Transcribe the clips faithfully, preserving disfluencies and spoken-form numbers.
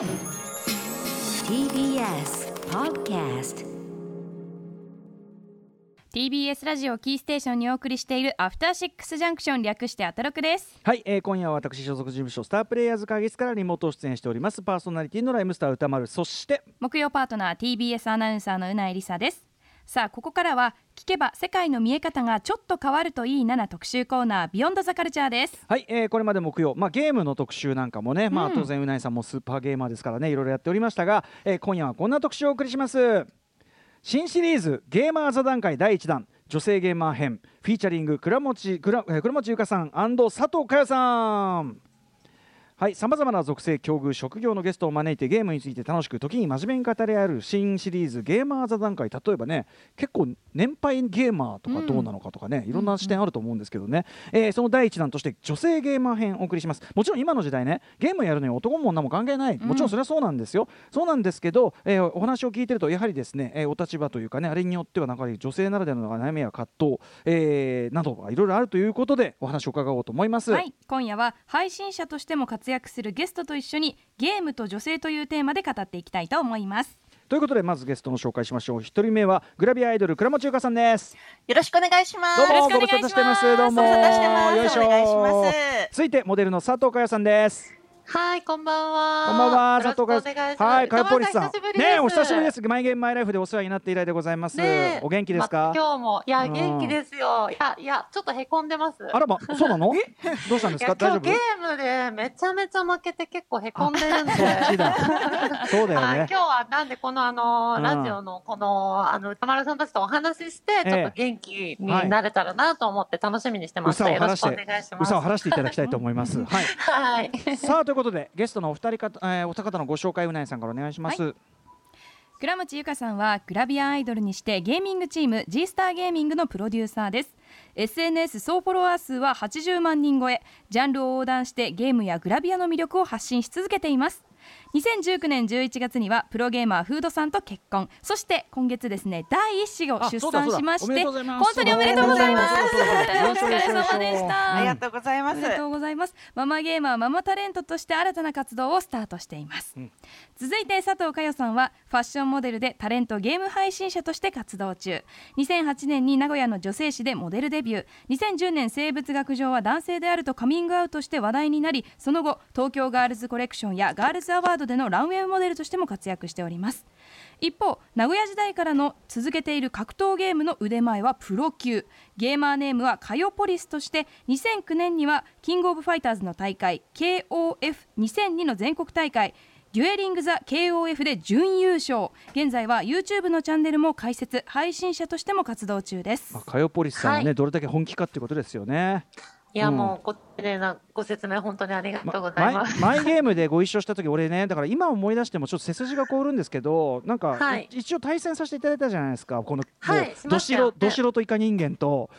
ティービーエス Podcast ティービーエス ラジオキーステーションにお送りしているアフターシックスジャンクション、略してアトロクです。はい、えー、今夜は私所属事務所スタープレイヤーズ会議室からリモート出演しておりますパーソナリティのライムスター歌丸、そして木曜パートナー ティービーエス アナウンサーのうないりさです。さあここからは聞けば世界の見え方がちょっと変わるといいなな特集コーナービヨンドザカルチャーです。はい、えー、これまで木曜、まあ、ゲームの特集なんかもね、うんまあ、当然うないさんもスーパーゲーマーですからねいろいろやっておりましたが、えー、今夜はこんな特集をお送りします。新シリーズゲーマー座談会だいいちだん女性ゲーマー編フィーチャリング倉持、倉、倉持ゆかさん&佐藤佳代さん。はい、さまざまな属性、境遇、職業のゲストを招いてゲームについて楽しく時に真面目に語り合える新シリーズゲーマー座談会。例えばね結構年配ゲーマーとかどうなのかとかね、うん、いろんな視点あると思うんですけどね、うんえー、そのだいいちだんとして女性ゲーマー編をお送りします。もちろん今の時代ねゲームやるのに男も女も関係ない、もちろんそれはそうなんですよ、うん、そうなんですけど、えー、お話を聞いてるとやはりですね、えー、お立場というかねあれによってはなんか女性ならではの悩みや葛藤、えー、などがいろいろあるということでお話を伺おうと思います。はい、今夜は配信者としても活躍活躍するゲストと一緒にゲームと女性というテーマで語っていきたいと思います。ということでまずゲストの紹介しましょう。一人目はグラビアアイドル倉持ゆかさんです。よろしくお願いします。どうもご無沙汰してます。どうもよいしょ。お願いします。続いてモデルの佐藤佳代さんです。はい、こんばんは。こんばんは。佐藤佳代さん。はい、カヨポリスさんねえお久しぶりです。マイゲームマイライフでお世話になって以来でございます、ね、お元気ですか。ま、今日もいや元気ですよ、うん、いやいやちょっとへこんでます。あらま、そうなのどうしたんですか。大丈夫。ゲームでめちゃめちゃ負けて結構へこんでるんでそっちだそうだよね、はい、今日はなんでこのあの、うん、ラジオのこのあの歌丸さんたちとお話しして、えー、ちょっと元気になれたらなと思って楽しみにしてます。よろしくお願いします。うさを晴らしていただきたいと思いますはい、はい、さあというということでゲストのお二人方、えー、お二方のご紹介うないさんからお願いします。はい、倉持ゆかさんはグラビアアイドルにしてゲーミングチーム G スターゲーミングのプロデューサーです。 エスエヌエス 総フォロワー数ははちじゅうまんにん超え、ジャンルを横断してゲームやグラビアの魅力を発信し続けています。にせんじゅうきゅうねんじゅういちがつにはプロゲーマーフードさんと結婚、そして今月ですね第一子を出産しまして、本当におめでとうございます。お疲れ様でした。ありがとうございます。ありがとうございます。ママゲーマーママタレントとして新たな活動をスタートしています、うん、続いて佐藤佳代さんはファッションモデルでタレント、ゲーム配信者として活動中。にせんはちねんに名古屋の女性誌でモデルデビュー、にせんじゅうねん生物学上は男性であるとカミングアウトして話題になり、その後東京ガールズコレクションやガールズアワードでのランウェイモデルとしても活躍しております。一方名古屋時代からの続けている格闘ゲームの腕前はプロ級、ゲーマーネームはカヨポリスとして、にせんきゅうねんにはキングオブファイターズの大会 ケーオーエフにせんに の全国大会デュエリングザ ケーオーエフ で準優勝。現在は YouTube のチャンネルも開設、配信者としても活動中です。まあ、カヨポリスさんはね、はい、どれだけ本気かってことですよね。いやもうこ丁寧なご説明本当にありがとうございます、ま、マイゲームでご一緒した時俺ねだから今思い出してもちょっと背筋が凍るんですけどなんか、はい、一応対戦させていただいたじゃないですかこの、はい、どしろどしろとイカ人間と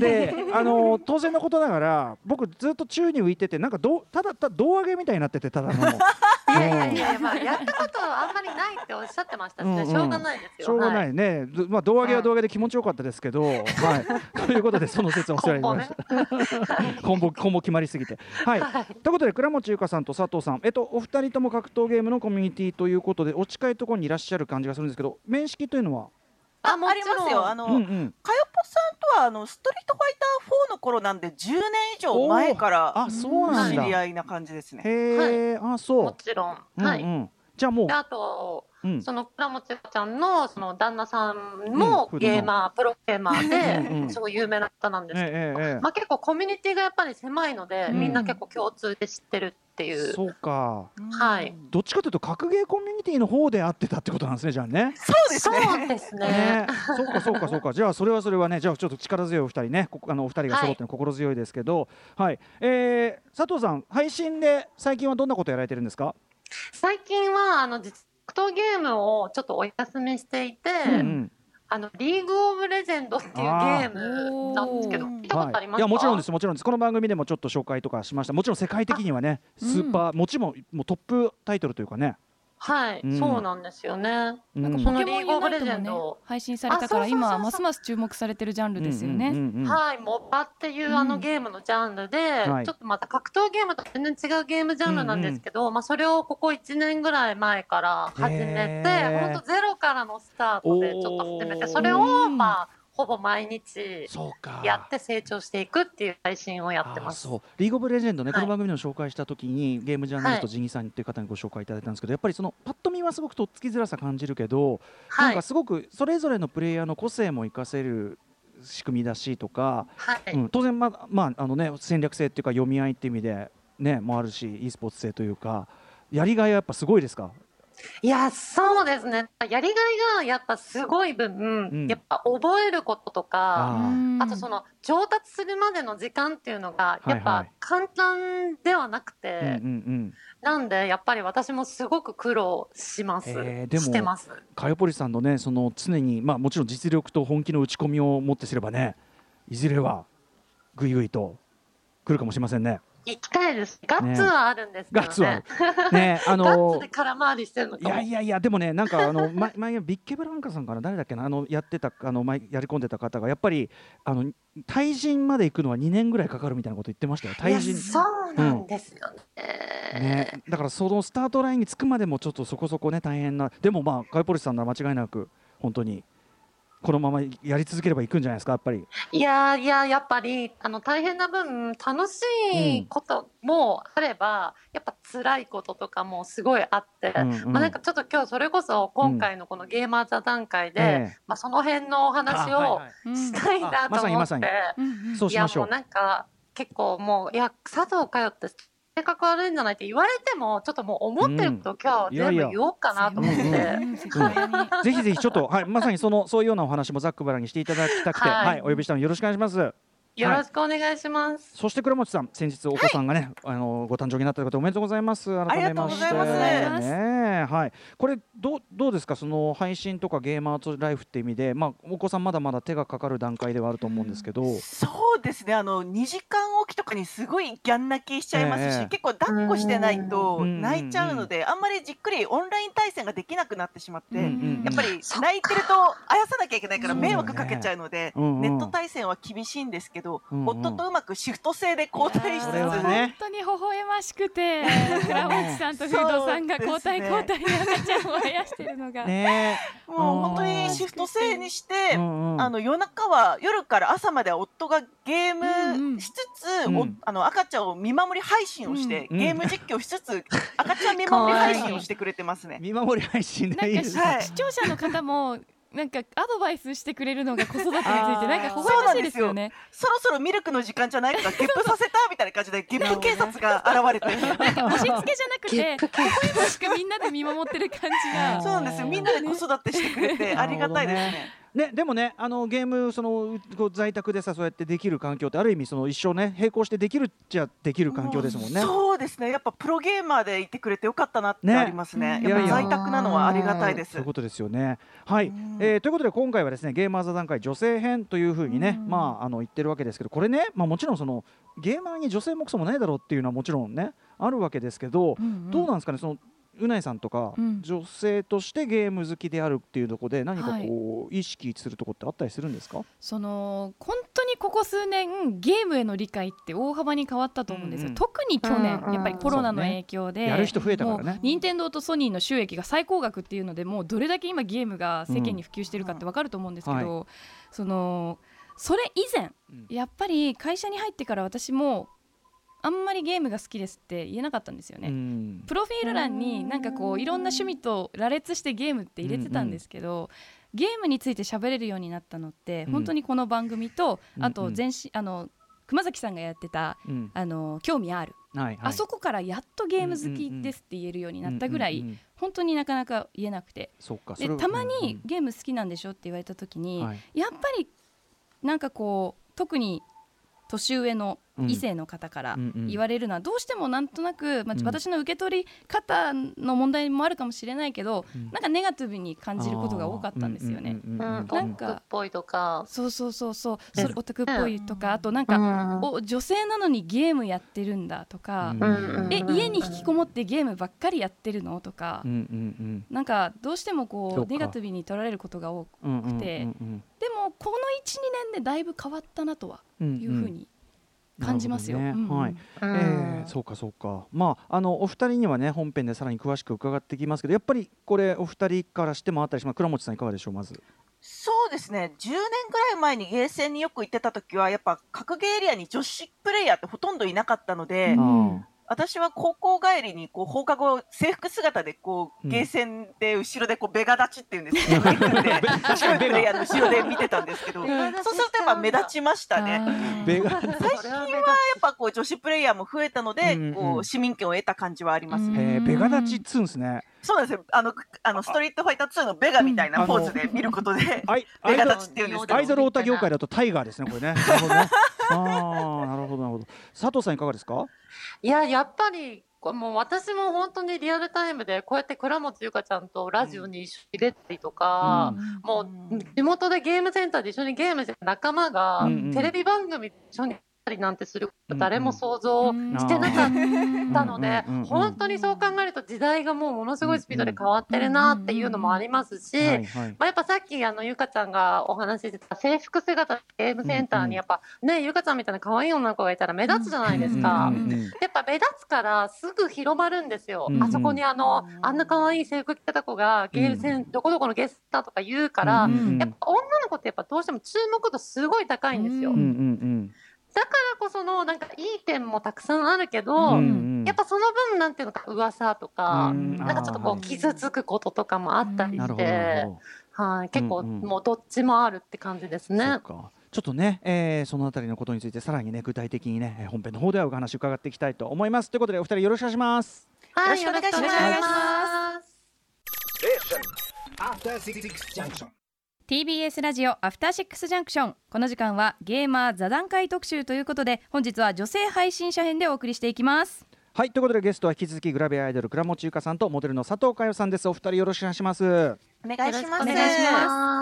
であの当然のことながら僕ずっと宙に浮いててなんかどただただ胴上げみたいになっててただのいやいやいや、まあ、やったことあんまりないっておっしゃってましたし、ね、うんうん、しょうがないですよ。しょうがないね、はい、まあ、胴上げは胴上げで気持ちよかったですけど、うん、はい、ということでその説をお世話になりました。今後今後決まりすぎて、はいはい、ということで倉持ゆかさんと佐藤さん、えっと、お二人とも格闘ゲームのコミュニティということでお近いところにいらっしゃる感じがするんですけど、面識というのはあ, ありますよ。あの、うんうん、かよぽさんとはあのストリートファイターフォーの頃なんでじゅうねんいじょうまえから知り合いな感じですね。へえ、はい、あそうもちろん、うんうん、はい、じゃあもうであと、うん、その倉持ゆかちゃん の, その旦那さんもゲーマー、うん、プロゲーマーで、うん、すごい有名な方なんですけど、ええええ、まあ、結構コミュニティがやっぱり狭いので、うん、みんな結構共通で知ってるっていう。そうか、はい、どっちかというと格ゲーコミュニティの方で会ってたってことなんですね。じゃあね、そうですね、そうですね、ねそうかそうかそうか。じゃあそれはそれはね、じゃあちょっと力強いお二人ね、こあのお二人が揃っての心強いですけど、はい、はい、えー、佐藤さん配信で最近はどんなことやられてるんですか。最近はあの格闘ゲームをちょっとお休みしていて、うんうん、あのリーグオブレジェンドっていうゲームなんですけど、聞いたことありますか。はい、いやもちろんです、もちろんです。この番組でもちょっと紹介とかしました。もちろん世界的にはねスーパー、うん、もちろんもうトップタイトルというかね、はい、うん、そうなんですよね。なんかそのリーグオブレジェンドも、ね、配信されたから今ますます注目されてるジャンルですよね、うんうんうんうん、はい、モバっていうあのゲームのジャンルで、うん、ちょっとまた格闘ゲームと全然違うゲームジャンルなんですけど、うんうんまあ、それをここいちねんぐらい前から始めて、ほんとゼロからのスタートでちょっと始めて、それをまあほぼ毎日やって成長していくっていう配信をやってます。そう、リーグオブレジェンドね、はい、この番組の紹介した時にゲームジャーナリストジギさんという方にご紹介いただいたんですけど、やっぱりそのパッと見はすごくとっつきづらさ感じるけど、はい、なんかすごくそれぞれのプレイヤーの個性も活かせる仕組みだしとか、はいうん、当然、ままああのね、戦略性っていうか読み合いっていう意味で、ね、もあるし e スポーツ性というかやりがいはやっぱすごいですか？いやそうですね、やりがいがやっぱすごい分、うん、やっぱ覚えることとか あ, あとその上達するまでの時間っていうのがやっぱ簡単ではなくて、はいはいうんうんうん、なんでやっぱり私もすごく苦労します、えー、でもしてます。かよぽりさんのねその常に、まあ、もちろん実力と本気の打ち込みを持ってすればね、いずれはぐいぐいと来るかもしれませんね。行きたいです。ガッツはあるんですけどね。ガッツはね、あのー、ガッツで空回りしてるのかも。いやいやいや、でもね、なんかあの前前ビッケブランカさんから誰だっけな、あのやってたあの前やり込んでた方がやっぱりあの対人まで行くのはにねんぐらいかかるみたいなこと言ってましたよ。対人。いやそうなんですよね。うん、ね、だからそのスタートラインに着くまでもちょっとそこそこね大変な。でもまあカヨポリスさんなら間違いなく本当に。このままやり続ければいくんじゃないですか、やっぱり。いやいや、やっぱりあの大変な分楽しいこともあれば、うん、やっぱ辛いこととかもすごいあって、うんうんまあ、なんかちょっと今日それこそ今回のこのゲーマー座談会で、うんえーまあ、その辺のお話をしたいなと思って、いやもうなんか結構もういや佐藤かよって性格悪いんじゃないって言われてもちょっともう思ってることを今日全部言おうかなと思って、うん、いやいや、うん、ぜひぜひちょっと、はい、まさにそのそういうようなお話もざっくばらにしていただきたくて、はいはい、お呼びしたのでよろしくお願いします。よろしくお願いします、はい、そして倉持さん、先日お子さんがね、はい、あのご誕生になったことおめでとうございます。改めましてありがとうございます、ねはい、これど う, どうですか、その配信とかゲーマーとライフって意味で、まあ、お子さんまだまだ手がかかる段階ではあると思うんですけど、うん、そうですね、あのにじかんおきとかにすごいギャン泣きしちゃいますし、えー、結構抱っこしてないと泣いちゃうので、うんうんうん、あんまりじっくりオンライン対戦ができなくなってしまって、うんうん、やっぱり泣いてるとあやさなきゃいけないから迷惑かけちゃうので、そうね、うんうん、ネット対戦は厳しいんですけど、夫とうまくシフト制で交代して、ね、本当に微笑ましくて倉持さんとフードさんが交代交代で赤ちゃんを生やしてるのが、ね、もう本当にシフト制にして、うんうん、あの夜中は夜から朝までは夫がゲームしつつ、うんうん、あの赤ちゃんを見守り配信をして、うんうん、ゲーム実況しつつ赤ちゃん見守り配信をしてくれてますね。見守り配信でいいですね。視聴者の方もなんかアドバイスしてくれるのが子育てについてなんか微笑ましいですよね。そろそろミルクの時間じゃないとかゲップさせたみたいな感じでゲップ警察が現れてなんか押し付けじゃなくて微笑ましくみんなで見守ってる感じがそうなんですよ、みんなで子育てしてくれてありがたいです ね, ね, ねでもね、あのゲームその在宅でさそうやってできる環境ってある意味その一生ね並行してできるっちゃできる環境ですもんね。うそうですね、やっぱプロゲーマーでいてくれてよかったなってあります ね, ねやっぱ在宅なのはありがたいです。そういうことですよね、はい。えー、ということで今回はですねゲーマー座談会女性編というふうにね、うん、まあ、あの言ってるわけですけど、これね、まあ、もちろんそのゲーマーに女性もクソもないだろうっていうのはもちろんねあるわけですけど、うんうん、どうなんですかね、そのうないさんとか、うん、女性としてゲーム好きであるっていうところで何かこう、はい、意識するところってあったりするんですか？その本当にここ数年ゲームへの理解って大幅に変わったと思うんですよ、うんうん、特に去年、うん、やっぱりコロナの影響で、ね、やる人増えたからね、任天堂とソニーの収益が最高額っていうので、もうどれだけ今ゲームが世間に普及してるかって分かると思うんですけど、うんうんはい、そのそれ以前、うん、やっぱり会社に入ってから私もあんまりゲームが好きですって言えなかったんですよね、うん、プロフィール欄になんかこういろんな趣味と羅列してゲームって入れてたんですけど、うんうん、ゲームについて喋れるようになったのって本当にこの番組と、うん、あと前し、あの熊崎さんがやってた、うん、あの興味ある、はいはい、あそこからやっとゲーム好きですって言えるようになったぐらい、うんうんうん、本当になかなか言えなくて、そうか、でたまにゲーム好きなんでしょって言われた時に、はい、やっぱりなんかこう特に年上の異性の方から言われるのはどうしてもなんとなく、まあ、私の受け取り方の問題もあるかもしれないけど、うん、なんかネガティブに感じることが多かったんですよね。なんかオタクっぽいとか、そうそうそうそう、それオタクっぽいとか、あとなんか、うん、お女性なのにゲームやってるんだとか、うん、え家に引きこもってゲームばっかりやってるのとか、うんうんうん、なんかどうしてもこうネガティブに取られることが多くて、うんうんうんうん、でもこの いちにねんでだいぶ変わったなとはいうふうに、うんうん感じますよ。そうかそうか、まあ、あのお二人にはね本編でさらに詳しく伺ってきますけど、やっぱりこれお二人からしてもあったりします。倉持さんいかがでしょう。まずそうですね、じゅうねんぐらい前にゲーセンによく行ってた時はやっぱ格ゲーエリアに女子プレイヤーってほとんどいなかったので、うん、私は高校帰りにこう放課後制服姿でこう、うん、ゲーセンで後ろでこうベガ立ちっていうんですけど、白いプレイヤーの後ろで見てたんですけど、そうするとやっぱ目立ちましたね。最近はやっぱこう女子プレイヤーも増えたので、うんうん、こう市民権を得た感じはありますね。ベガ立ちっつうんですね。そうなんですよ、あのあのストリートファイターツーのベガみたいなポーズで見ることで、ベガ立ちっていうんですけど、アイドルオタ業界だとタイガーですねこれね。なるほどね。あ、なるほどなるほど。佐藤さんいかがですか。いや、やっぱりもう私も本当にリアルタイムでこうやって倉持ゆかちゃんとラジオに一緒に出たりとか、うん、もう地元でゲームセンターで一緒にゲームしてた仲間が、うんうん、テレビ番組で一緒になんてすること誰も想像してなかったので、本当にそう考えると時代がもうものすごいスピードで変わってるなっていうのもありますし、まあ、やっぱさっきあのゆかちゃんがお話ししてた制服姿ゲームセンターにやっぱねゆかちゃんみたいな可愛い女の子がいたら目立つじゃないですか。やっぱ目立つからすぐ広まるんですよ。あそこにあのあんな可愛い制服着てた子がゲーセンどこどこのゲスターとか言うから、やっぱ女の子ってやっぱどうしても注目度すごい高いんですよ。だからこそのなんかいい点もたくさんあるけど、うんうん、やっぱその分なんていうのか噂とか、うん、なんかちょっとこう傷つくこととかもあったりして、はい、結構もうどっちもあるって感じですね。うんうん、そうか、ちょっとね、えー、そのあたりのことについてさらにね具体的にね本編の方ではお話伺っていきたいと思います。ということでお二人よろしくお願いします。はい、よろしくお願いします。ティービーエス ラジオアフターシックスジャンクション、この時間はゲーマー座談会特集ということで、本日は女性配信者編でお送りしていきます。はい、ということでゲストは引き続きグラビアアイドル倉持ゆかさんとモデルの佐藤佳代さんです。お二人よろしくお願いします。お願いします。お願いし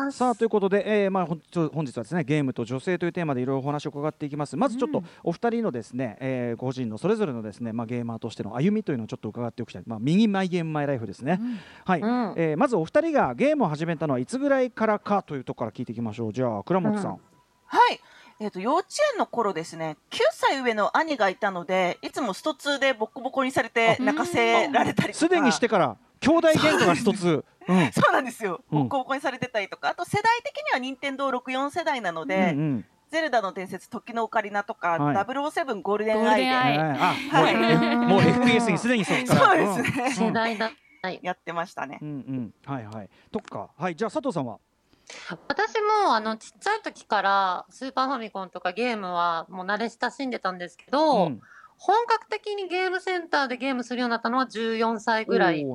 ます。さあということで、えーまあ、本日はですねゲームと女性というテーマでいろいろお話を伺っていきます。まずちょっとお二人のですね、うんえー、個人のそれぞれのですね、まあ、ゲーマーとしての歩みというのをちょっと伺っておきたい。まあ、右マイゲームマイライフですね、うんはいうんえー、まずお二人がゲームを始めたのはいつぐらいからかというところから聞いていきましょう。じゃあ倉持さん、うん、はい、えーと、幼稚園の頃ですね、きゅうさい上の兄がいたのでいつもストツーでボッコボコにされて泣かせられたりとか、すでにしてから兄弟喧嘩が一つ、うん、そうなんですよ、ボッコボコにされてたりとか、あと世代的には任天堂ろくじゅうよん世代なので、うんうん、ゼルダの伝説時のオカリナとか、はい、ゼロゼロセブンゴールデンアイで、はいはい、もう エフピーエス にすでにそっからそうですね、世代だ、はい、やってましたね、うんうん、はいはいとか、はい、じゃあ佐藤さんは。私もあのちっちゃい時からスーパーファミコンとかゲームはもう慣れ親しんでたんですけど、うん、本格的にゲームセンターでゲームするようになったのはじゅうよんさいぐらい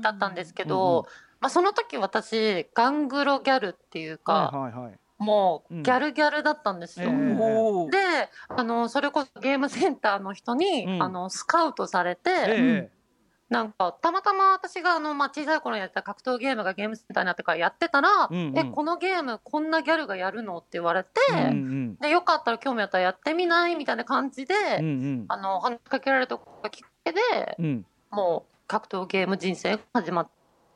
だったんですけど、まあ、その時私ガングロギャルっていうか、はいはいはい、もうギャルギャルだったんですよ、うんえー、であのそれこそゲームセンターの人に、うん、あのスカウトされて、えー、なんかたまたま私があの、まあ、小さい頃にやってた格闘ゲームがゲームセンターになってからやってたら、うんうん、えこのゲームこんなギャルがやるのって言われて、うんうん、でよかったら興味あったらやってみないみたいな感じで、うんうん、あの話しかけられたことがきっかけで、うん、もう格闘ゲーム人生が始まっ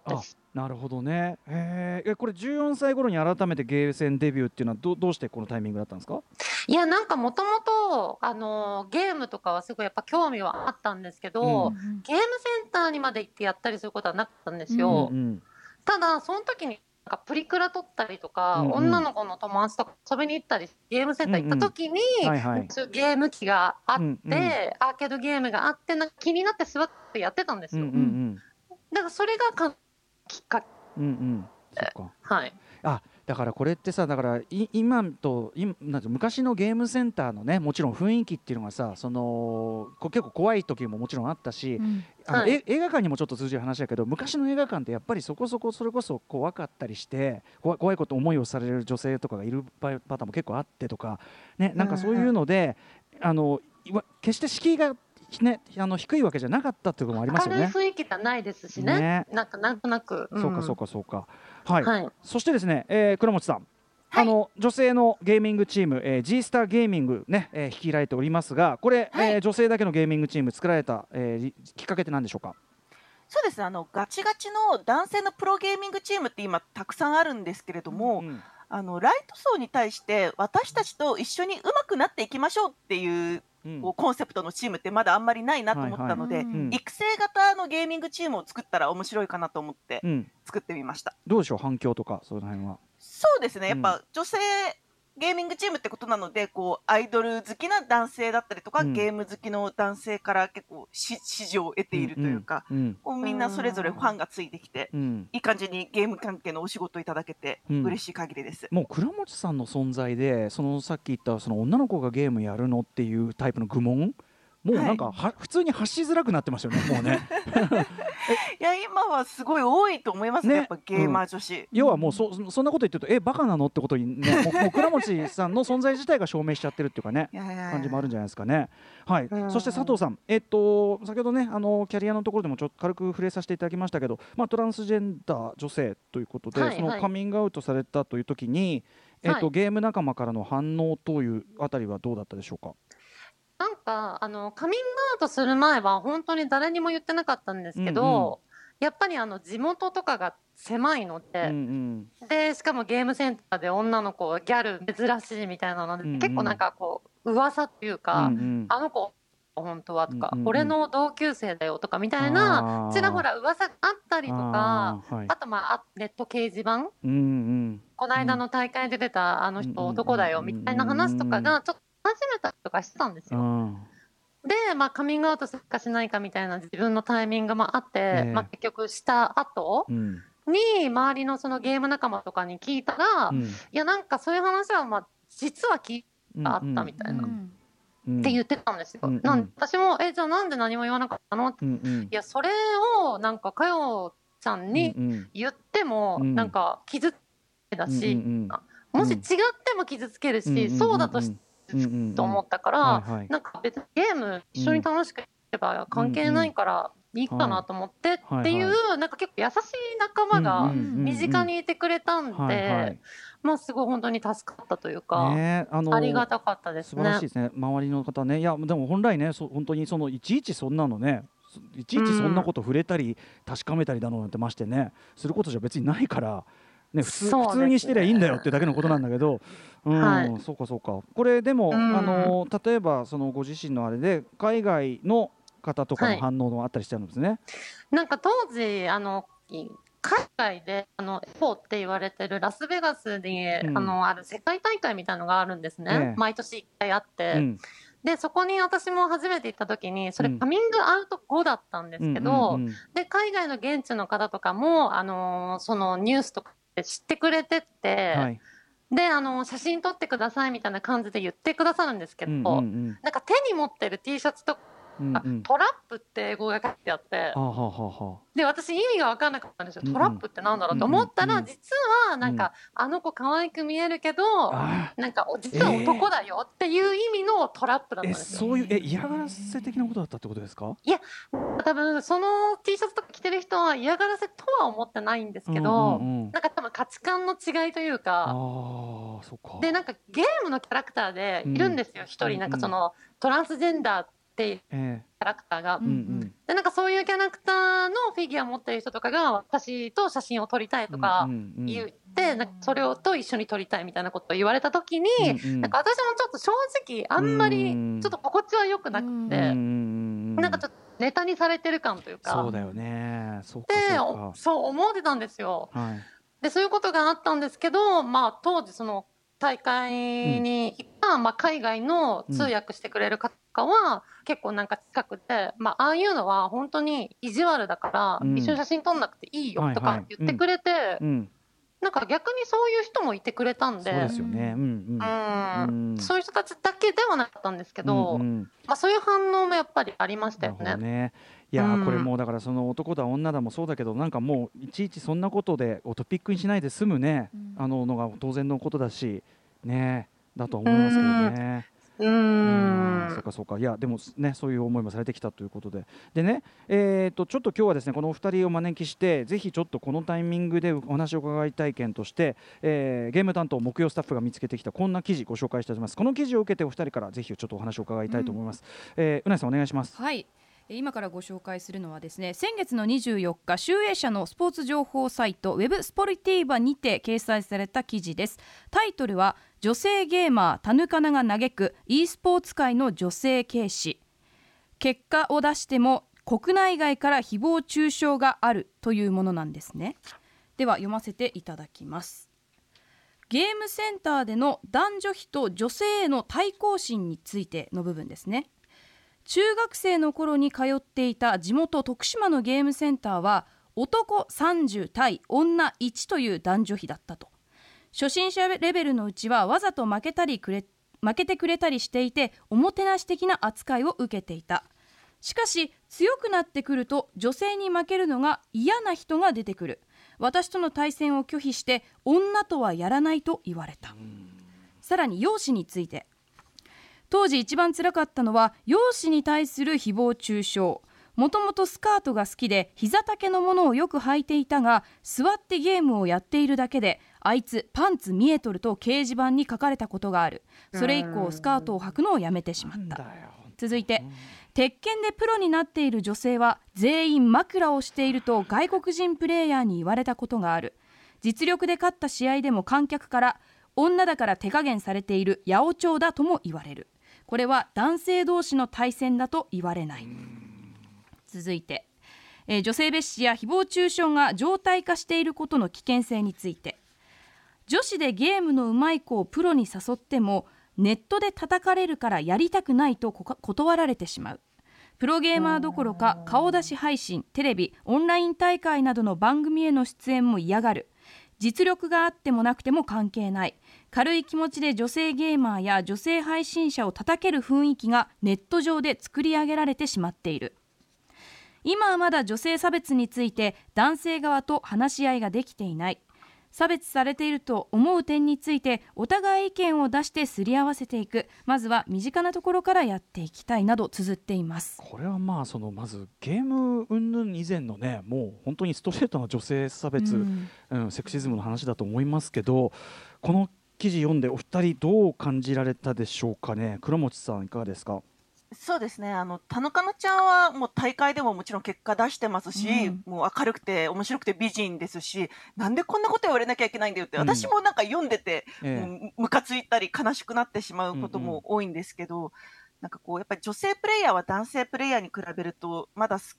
たんです。なるほどね。へえ、これじゅうよんさい頃に改めてゲーセンデビューっていうのは ど, どうしてこのタイミングだったんですか。いやなんかもともとあのー、ゲームとかはすごいやっぱ興味はあったんですけど、うん、ゲームセンターにまで行ってやったりすることはなかったんですよ、うんうん、ただその時になんかプリクラ撮ったりとか、うんうん、女の子の友達とか遊びに行ったりゲームセンター行った時に、うんうんはいはい、ゲーム機があって、うんうん、アーケードゲームがあってなんか気になって座ってやってたんですよ、うんうんうん、だからそれがかきっかけ、うんうん、そっか、はい、あだからこれってさだから今と今なんて昔のゲームセンターのねもちろん雰囲気っていうのがさその結構怖い時ももちろんあったし、うんあのはい、映画館にもちょっと通じる話だけど昔の映画館ってやっぱりそこそこそれこそ怖かったりして怖いこと思いをされる女性とかがいるパターンも結構あってとかねなんかそういうので、うんあの決して敷居が、ね、あの低いわけじゃなかったっていうこともありますよね。明るい雰囲気じゃないですし ね, ねなんかなんとなく、うん、そうかそうかそうか、はいはい、そしてですね、えー、倉持さん、はい、あの女性のゲーミングチーム、えー、G スターゲーミングね、えー、率いられておりますが、これ、はい、えー、女性だけのゲーミングチーム作られた、えー、きっかけって何でしょうか。そうです、あのガチガチの男性のプロゲーミングチームって今たくさんあるんですけれども、うんうん、あのライト層に対して私たちと一緒に上手くなっていきましょうっていう、うん、コンセプトのチームってまだあんまりないなと思ったので、はいはい、うん、育成型のゲーミングチームを作ったら面白いかなと思って作ってみました、うん、どうでしょう、反響とかその辺は。そうですね、やっぱ女性ゲーミングチームってことなので、こうアイドル好きな男性だったりとか、うん、ゲーム好きの男性から結構支持を得ているというか、うんうん、みんなそれぞれファンがついてきて、うん、いい感じにゲーム関係のお仕事をいただけて嬉しい限りです、うん、もう倉持さんの存在で、そのさっき言ったその女の子がゲームやるのっていうタイプの愚問、もうなんかは、はい、普通に発しづらくなってますよね、もうねいや今はすごい多いと思います ね, ねやっぱゲーマー女子、うん、要はもう そ, そんなこと言ってるとえバカなのってことに、ね、もう倉持さんの存在自体が証明しちゃってるっていうかねいやいやいや感じもあるんじゃないですかね、はい、そして佐藤さん、えっと、先ほどねあのキャリアのところでもちょっと軽く触れさせていただきましたけど、まあ、トランスジェンダー女性ということで、はいはい、そのカミングアウトされたという時に、えっとはい、ゲーム仲間からの反応というあたりはどうだったでしょうか。なんかあのカミングアウトする前は本当に誰にも言ってなかったんですけど、うんうん、やっぱりあの地元とかが狭いので、うんうん、でしかもゲームセンターで女の子ギャル珍しいみたいなので、うんうん、結構なんかこう噂というか、うんうん、あの子本当はとか、うんうん、俺の同級生だよとかみたいなちらほら噂があったりとか あ,、はい、あとまあネット掲示板、うんうん、この間の大会で出たあの人男だよみたいな話とかがちょっと始めたりとかしてたんですよ、うん、で、まあ、カミングアウトするかしないかみたいな自分のタイミングもあって、えーまあ、結局した後に周りのそのゲーム仲間とかに聞いたら、うん、いやなんかそういう話はまあ実は聞いたあったみたいな、うんうん、って言ってたんですよ、うんうん、なんで私もえじゃあなんで何も言わなかったのって、うんうん、いやそれをなんかかよちゃんに言ってもなんか傷つけだし、うんうん、もし違っても傷つけるし、うんうんうん、そうだとしてと思ったから、はいはい、なんか別にゲーム一緒に楽しくやれば関係ないからいいかなと思ってっていう、なんか結構優しい仲間が身近にいてくれたんで、まあすごい本当に助かったというか、ね、あのありがたかったですね。素晴らしいですね、周りの方ね。いやでも本来ね、そ本当にそのいちいちそんなのね、いちいちそんなこと触れたり確かめたりだのなんてましてね、することじゃ別にないからね、普通、普通にしてりゃいいんだよってだけのことなんだけど、うん、はい、そうかそうか。これでも、うん、あの例えばそのご自身のあれで海外の方とかの反応もあったりしちゃうんですね、はい、なんか当時あの海外であのエフォって言われてるラスベガスで、うん、あのある世界大会みたいのがあるんですね、ええ、毎年いっかいあって、うん、でそこに私も初めて行った時にそれカミングアウト後だったんですけど、うんうんうんうん、で海外の現地の方とかもあのそのニュースとか知ってくれてって、はい、であの写真撮ってくださいみたいな感じで言ってくださるんですけど、うんうんうん、なんか手に持ってる T シャツとか、うんうん、トラップって英語が書いてあって、はははで私意味が分からなかったんですよ、うんうん、トラップってなんだろうと思ったら、うんうん、実はなんか、うん、あの子可愛く見えるけどなんか実は男だよっていう意味のトラップだったんですよ、えー、そういうえ嫌がらせ的なことだったってことですか。いや多分その T シャツとか着てる人は嫌がらせとは思ってないんですけど、うんうんうん、なんか多分価値観の違いというか、あー、そっか。でなんかゲームのキャラクターでいるんですよ一、うん、人なんかその、うんうん、トランスジェンダーってキャラクターが、えーうんうん、でなんかそういうキャラクターのフィギュア持ってる人とかが私と写真を撮りたいとか言って、うんうんうん、なんかそれをと一緒に撮りたいみたいなことを言われた時に、うんうん、なんか私もちょっと正直あんまりちょっと心地は良くなくて、うんうん、なんかちょっとネタにされてる感というか、そうだよね、そうかそうか、でそう思ってたんですよ、はい、でそういうことがあったんですけど、まあ、当時その大会に行った、うんまあ、海外の通訳してくれる方とかは結構なんか近くで、まあ、ああいうのは本当に意地悪だから、うん、一緒に写真撮んなくていいよとか言ってくれて、はいはいうん、なんか逆にそういう人もいてくれたんで、そうですよね、うんうんうん、そういう人たちだけではなかったんですけど、うんうんまあ、そういう反応もやっぱりありましたよね。いやーこれもうだからその男だ女だもそうだけど、なんかもういちいちそんなことでトピックにしないで済むね、あののが当然のことだしね、だと思いますけどね。うーん、そうかそうか。いやでもね、そういう思いもされてきたということで、でね、えー、とちょっと今日はですねこのお二人をお招きしてぜひちょっとこのタイミングでお話を伺いたい件として、えー、ゲーム担当木曜スタッフが見つけてきたこんな記事ご紹介しております。この記事を受けてお二人からぜひちょっとお話を伺いたいと思います、うん、えー、うなえさんお願いします。はい、今からご紹介するのはですね、先月のにじゅうよっか、集英社のスポーツ情報サイトウェブスポリティーバにて掲載された記事です。タイトルは女性ゲーマー田中菜が嘆く e スポーツ界の女性軽視、結果を出しても国内外から誹謗中傷があるというものなんですね。では読ませていただきます。ゲームセンターでの男女比と女性への対抗心についての部分ですね。中学生の頃に通っていた地元徳島のゲームセンターは男さんじゅう対女いちという男女比だったと。初心者レベルのうちはわざと負けたりくれ負けてくれたりしていて、おもてなし的な扱いを受けていた。しかし強くなってくると女性に負けるのが嫌な人が出てくる。私との対戦を拒否して女とはやらないと言われた。さらに容姿について、当時一番辛かったのは容姿に対する誹謗中傷。もともとスカートが好きで膝丈のものをよく履いていたが、座ってゲームをやっているだけであいつパンツ見えとると掲示板に書かれたことがある。それ以降スカートを履くのをやめてしまった。続いて、鉄拳でプロになっている女性は全員枕をしていると外国人プレイヤーに言われたことがある。実力で勝った試合でも観客から女だから手加減されている、八百長だとも言われる。これは男性同士の対戦だと言われない。続いて、えー、女性蔑視や誹謗中傷が常態化していることの危険性について、女子でゲームの上手い子をプロに誘ってもネットで叩かれるからやりたくないと断られてしまう。プロゲーマーどころか顔出し配信、テレビ、オンライン大会などの番組への出演も嫌がる。実力があってもなくても関係ない。軽い気持ちで女性ゲーマーや女性配信者を叩ける雰囲気がネット上で作り上げられてしまっている。今はまだ女性差別について男性側と話し合いができていない。差別されていると思う点についてお互い意見を出してすり合わせていく、まずは身近なところからやっていきたいなど綴っています。これはまあそのまずゲーム云々以前のね、もう本当にストレートな女性差別、うんうん、セクシズムの話だと思いますけど、この記事読んでお二人どう感じられたでしょうかね。倉持さんいかがですか。そうですね、あの田中菜ちゃんはもう大会でももちろん結果出してますし、うん、もう明るくて面白くて美人ですし、なんでこんなこと言われなきゃいけないんだよって、うん、私もなんか読んでて、ええ、もうムカついたり悲しくなってしまうことも多いんですけど、うんうん、なんかこうやっぱり女性プレイヤーは男性プレイヤーに比べるとまだ少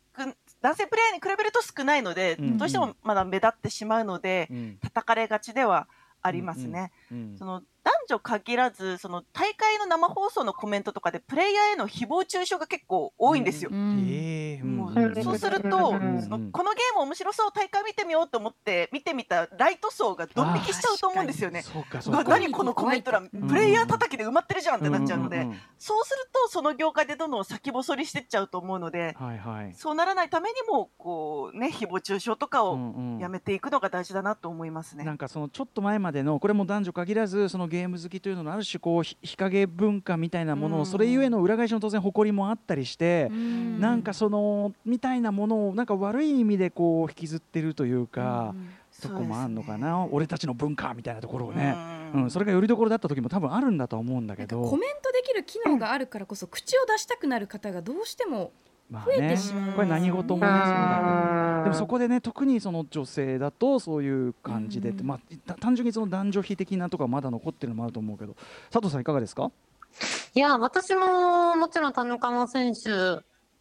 男性プレイヤーに比べると少ないので、うんうん、どうしてもまだ目立ってしまうので、うん、叩かれがちではありますね、うんうんうん、その男女限らずその大会の生放送のコメントとかでプレイヤーへの誹謗中傷が結構多いんですよ、うんうん、もうそうすると、うん、そのこのゲーム面白そう、大会見てみようと思って見てみたライト層がドン引きしちゃうと思うんですよね。何このコメント欄、プレイヤー叩きで埋まってるじゃんってなっちゃうので、うんうんうん、そうするとその業界でどんどん先細りしてっちゃうと思うので、はいはい、そうならないためにもこう、ね、誹謗中傷とかをやめていくのが大事だなと思いますね、うんうん、なんかそのちょっと前までのこれも男女限らずそのゲーム好きというののある種こう日陰文化みたいなものを、それゆえの裏返しの当然誇りもあったりして、なんかそのみたいなものをなんか悪い意味でこう引きずってるというか、そこもあんのかな、俺たちの文化みたいなところをね、うん、それがよりどころだった時も多分あるんだとは思うんだけど、コメントできる機能があるからこそ口を出したくなる方がどうしてもまあね、これ何事もね、そうだけど、でもそこでね、特にその女性だとそういう感じで、うん、まあ、単純にその男女比的なとかまだ残ってるのもあると思うけど、佐藤さんいかがですか。いや私ももちろん田中の選手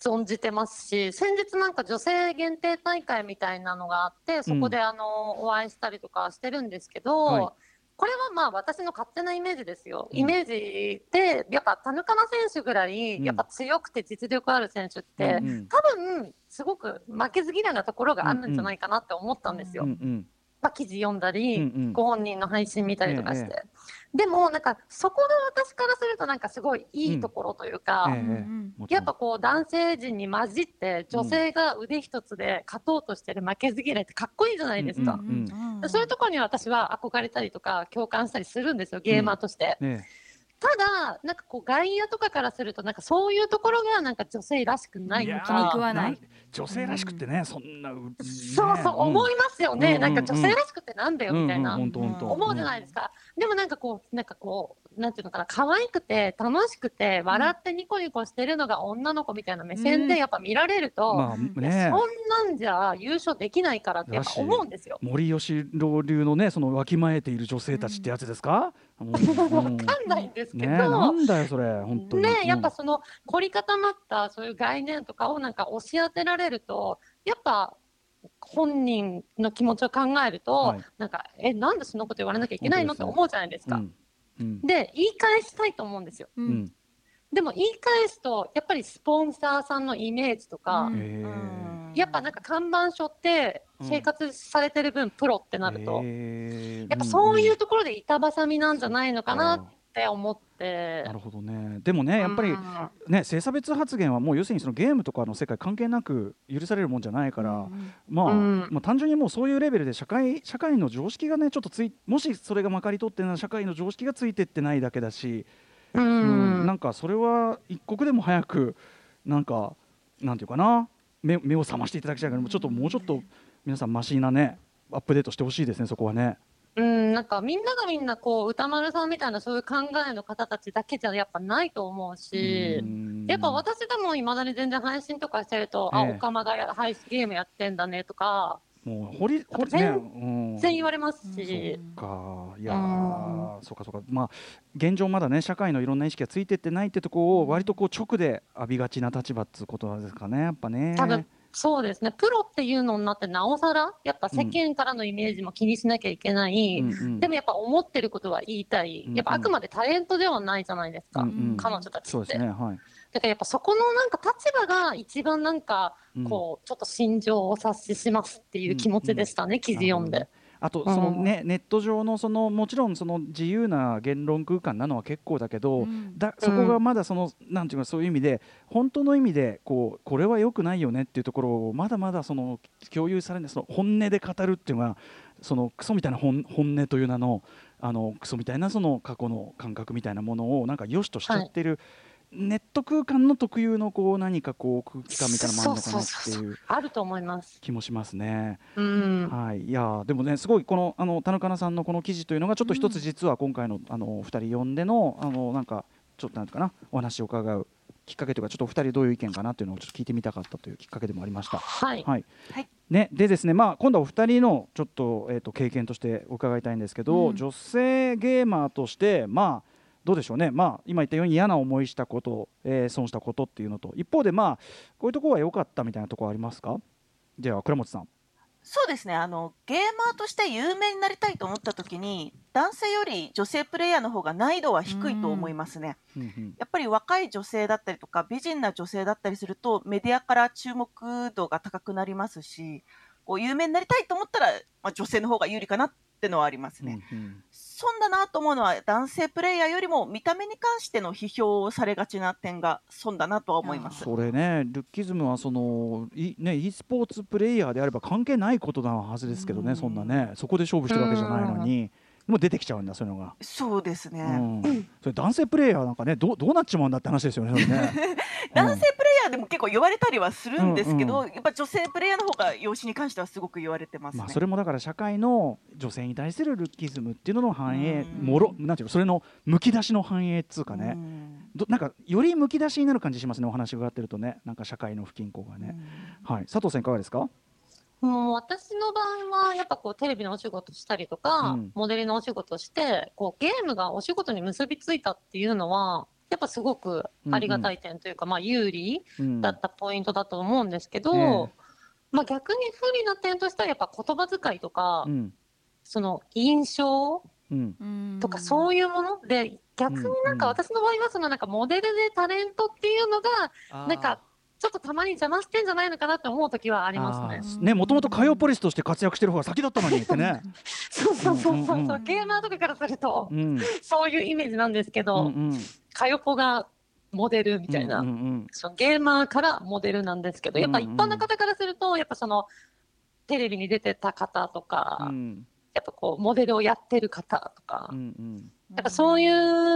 存じてますし、先日なんか女性限定大会みたいなのがあって、そこであの、うん、お会いしたりとかしてるんですけど、はい、これはまあ私の勝手なイメージですよ。イメージでやっぱ田中の選手ぐらいやっぱ強くて実力ある選手って、うん、多分すごく負けず嫌いなところがあるんじゃないかなって思ったんですよ、うんうん、まあ、記事読んだり、うんうん、ご本人の配信見たりとかして、ええ、でもなんかそこが私からするとなんかすごいいいところというか、うんええ、やっぱこう男性陣に混じって女性が腕一つで勝とうとしてる負けず嫌いってかっこいいじゃないですか、うんうんうんうん、そういうところに私は憧れたりとか共感したりするんですよ、ゲーマーとして、うんね、ただなんかこう外野とかからするとなんかそういうところがなんか女性らしくないのか、気に食わない、女性らしくってね、うん、そんな、ね、そうそう思いますよね、うん、なんか女性らしくってなんだよみたいな思うじゃないですか、うん、でもなんかこうなんかこうなんていうのかな、可愛くて楽しくて笑ってニコニコしてるのが女の子みたいな目線でやっぱ見られると、うんまあね、そんなんじゃ優勝できないからってやっぱ思うんですよ。森喜朗流のね、そのわきまえている女性たちってやつですか、うんうん、分かんないんですけど、ね、なんだよそれ本当に、ね、やっぱその凝り固まったそういう概念とかをなんか押し当てられるとやっぱ本人の気持ちを考えると、はい、なんかえなんでそのこと言われなきゃいけないのって思うじゃないですか、うんうん、で言い返したいと思うんですよ、うん、でも言い返すとやっぱりスポンサーさんのイメージとか、うん、やっぱなんか看板書って生活されてる分、うん、プロってなるとやっぱそういうところで板挟みなんじゃないのかなって思って。なるほどね。でもねやっぱり、ね、性差別発言はもう要するにそのゲームとかの世界関係なく許されるもんじゃないから、うんまあうんまあ、単純にもうそういうレベルで社会、社会の常識がねちょっとついもしそれがまかり通ってなら社会の常識がついてってないだけだし、うんうん、なんかそれは一刻でも早くなんかなんていうかな 目, 目を覚ましていただきたいから、ちょっともうちょっと皆さんマシなねアップデートしてほしいですねそこはね。うん、なんかみんながみんなこう歌丸さんみたいなそういう考えの方たちだけじゃやっぱないと思うし、うやっぱ私でもいまだに全然配信とかしてると、ええ、あオカマがや配信ゲームやってんだねとかもう掘り掘りね、うん、全然言われますし、うん、そっかいやー、うん、そうかそうか、まあ現状まだね社会のいろんな意識がついてってないってとこを割とこう直で浴びがちな立場ってことなんですかねやっぱね。多分そうですね、プロっていうのになってなおさらやっぱ世間からのイメージも気にしなきゃいけない、うんうん、でもやっぱ思ってることは言いたい、うんうん、やっぱあくまでタレントではないじゃないですか、うんうん、彼女たちって。そうですね、はい、だからやっぱそこのなんか立場が一番なんかこう、うん、ちょっと心情を察ししますっていう気持ちでしたね、うんうん、記事読んで。あとその、ねうん、ネット上 の, そのもちろんその自由な言論空間なのは結構だけど、うん、だそこがまだ そ, の、うん、なんていうかそういう意味で本当の意味で こ, うこれは良くないよねっていうところをまだまだその共有されない、その本音で語るっていうのがそのクソみたいな 本, 本音という名 の, あのクソみたいなその過去の感覚みたいなものをなんか良しとしちゃってる、はい、ネット空間の特有のこう何かこう空気感みたいなのもあるのかなっていうあると思います気もしますね、うんはい、いやでもねすごいこのあの田中さんのこの記事というのがちょっと一つ実は今回のあのふたり呼んでのあのなんかちょっとなんかなお話を伺うきっかけというかちょっとお二人どういう意見かなというのをちょっと聞いてみたかったというきっかけでもありました。はいはいはいね、でですね、まあ、今度はお二人のちょっと、えーと、経験として伺いたいんですけど、うん、女性ゲーマーとしてまあどうでしょうね、まあ、今言ったように嫌な思いしたこと、えー、損したことっていうのと一方で、まあ、こういうところは良かったみたいなところありますか。では倉本さん。そうですね、あのゲーマーとして有名になりたいと思った時に男性より女性プレイヤーの方が難易度は低いと思いますね、うんうん、やっぱり若い女性だったりとか美人な女性だったりするとメディアから注目度が高くなりますし、こう有名になりたいと思ったら、まあ、女性の方が有利かなってのはありますね、うんうん、そんだなと思うのは男性プレイヤーよりも見た目に関しての批評をされがちな点が損だなとは思います。それねルッキズムはその e、ね、スポーツプレイヤーであれば関係ないことなはずですけどね、うん、そんなねそこで勝負してるわけじゃないのに、うん、もう出てきちゃうんだそういうのが。そうですね、うん、それ男性プレイヤーなんかね ど, どうなっちまうんだって話ですよ ね, それね男性プレイヤーでも結構言われたりはするんですけど、うんうん、やっぱ女性プレイヤーの方が容姿に関してはすごく言われてますね、まあ、それもだから社会の女性に対するルッキズムっていうのの反映、もろなんていうかそれのむき出しの反映っつうかね、うん、どなんかよりむき出しになる感じしますねお話伺ってるとね、なんか社会の不均衡がね、うんはい、佐藤さんいかがですか。もう私の場合はやっぱこうテレビのお仕事したりとか、うん、モデルのお仕事してこうゲームがお仕事に結びついたっていうのはやっぱすごくありがたい点というか、うんうんまあ、有利だったポイントだと思うんですけど、うんえーまあ、逆に不利な点としてはやっぱ言葉遣いとか、うん、その印象とかそういうもので、逆になんか私の場合はそのなんかモデルでタレントっていうのがなんかちょっとたまに邪魔してんじゃないのかなと思う時はありますね。もともとカヨポリスとして活躍してる方が先だったのにってねそうそうそうそう、うんうん、ゲーマーとかからすると、うん、そういうイメージなんですけど、うんうん、カヨポがモデルみたいな、うんうんうん、そのゲーマーからモデルなんですけど、やっぱ一般の方からするとやっぱそのテレビに出てた方とか、うん、やっぱこうモデルをやってる方とか、うんうんだからそうい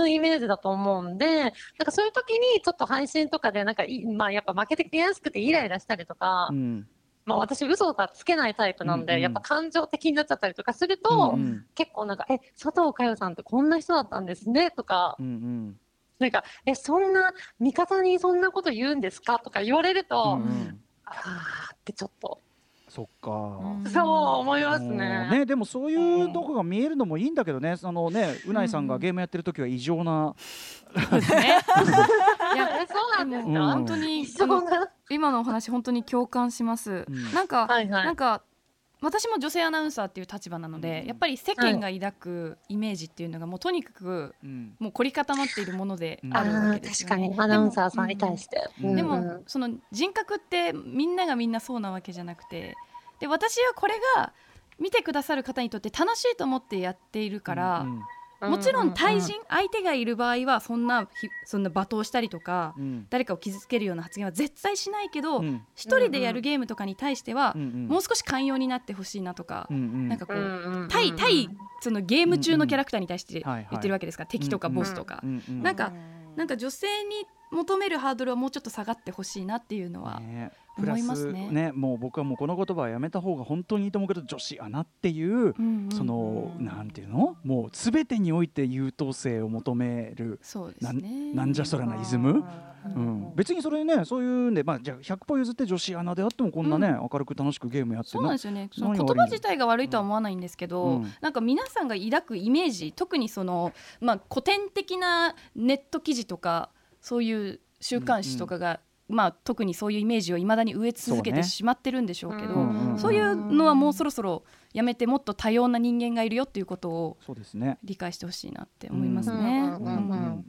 うイメージだと思うんで、なんかそういう時にちょっと配信とかでなんか、まあ、やっぱ負けてきやすくてイライラしたりとか、うんまあ、私嘘がつけないタイプなんで、うんうん、やっぱ感情的になっちゃったりとかすると、うんうん、結構なんかえ佐藤佳代さんってこんな人だったんですねとか、うんうん、なんかえそんな味方にそんなこと言うんですかとか言われると、うんうん、あーってちょっとそっかそう思います ね,、うん、ねでもそういうとこが見えるのもいいんだけどね、そのねうないさんがゲームやってる時は異常な、うん、ですねいやそうなんですか、うん、本当にその今のお話本当に共感します、うん、なんか、はいはい、なんか私も女性アナウンサーっていう立場なので、うん、やっぱり世間が抱くイメージっていうのがもうとにかく、うん、もう凝り固まっているものであるわけですよね。確かにアナウンサーさんに対してで も,、うん、でもその人格ってみんながみんなそうなわけじゃなくて、で私はこれが見てくださる方にとって楽しいと思ってやっているから、うん、もちろん対人、うん、相手がいる場合はそんなそんな罵倒したりとか、うん、誰かを傷つけるような発言は絶対しないけど、うん、一人でやるゲームとかに対しては、うんうん、もう少し寛容になってほしいなとか、うん、なんかこう、うん、対, 対そのゲーム中のキャラクターに対して言ってるわけですから、うん、敵とかボスとか、うんうん、なんかなんか女性に求めるハードルはもうちょっと下がってほしいなっていうのは思いますね。ね、プラスね、もう僕はもうこの言葉はやめた方が本当にいいと思うけど、女子アナっていう、うんうん、そのなんていうの、もうすべてにおいて優等生を求める、そうですね、な、なんじゃそらなイズム、うん、別にそれね、そういうんで、まあ、じゃあひゃくぽ譲って女子アナであってもこんなね、うん、明るく楽しくゲームやってそうなんですよね。その言葉自体が悪いとは思わないんですけど、うん、なんか皆さんが抱くイメージ、特にその、まあ、古典的なネット記事とかそういう週刊誌とかが、うんうん、まあ、特にそういうイメージをいまだに植え続けてしまってるんでしょうけど、そうね、うんうん、そういうのはもうそろそろやめて、もっと多様な人間がいるよっていうことを理解してほしいなって思いますね。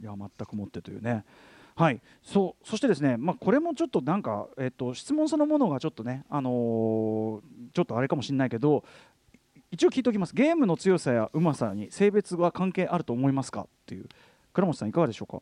いや、全くもってというね。はい、 そ, うそしてですね、まあ、これもちょっとなんか、えっと、質問そのものがちょっとね、あのー、ちょっとあれかもしれないけど、一応聞いておきます。ゲームの強さやうまさに性別は関係あると思いますかっていう。倉本さんいかがでしょうか。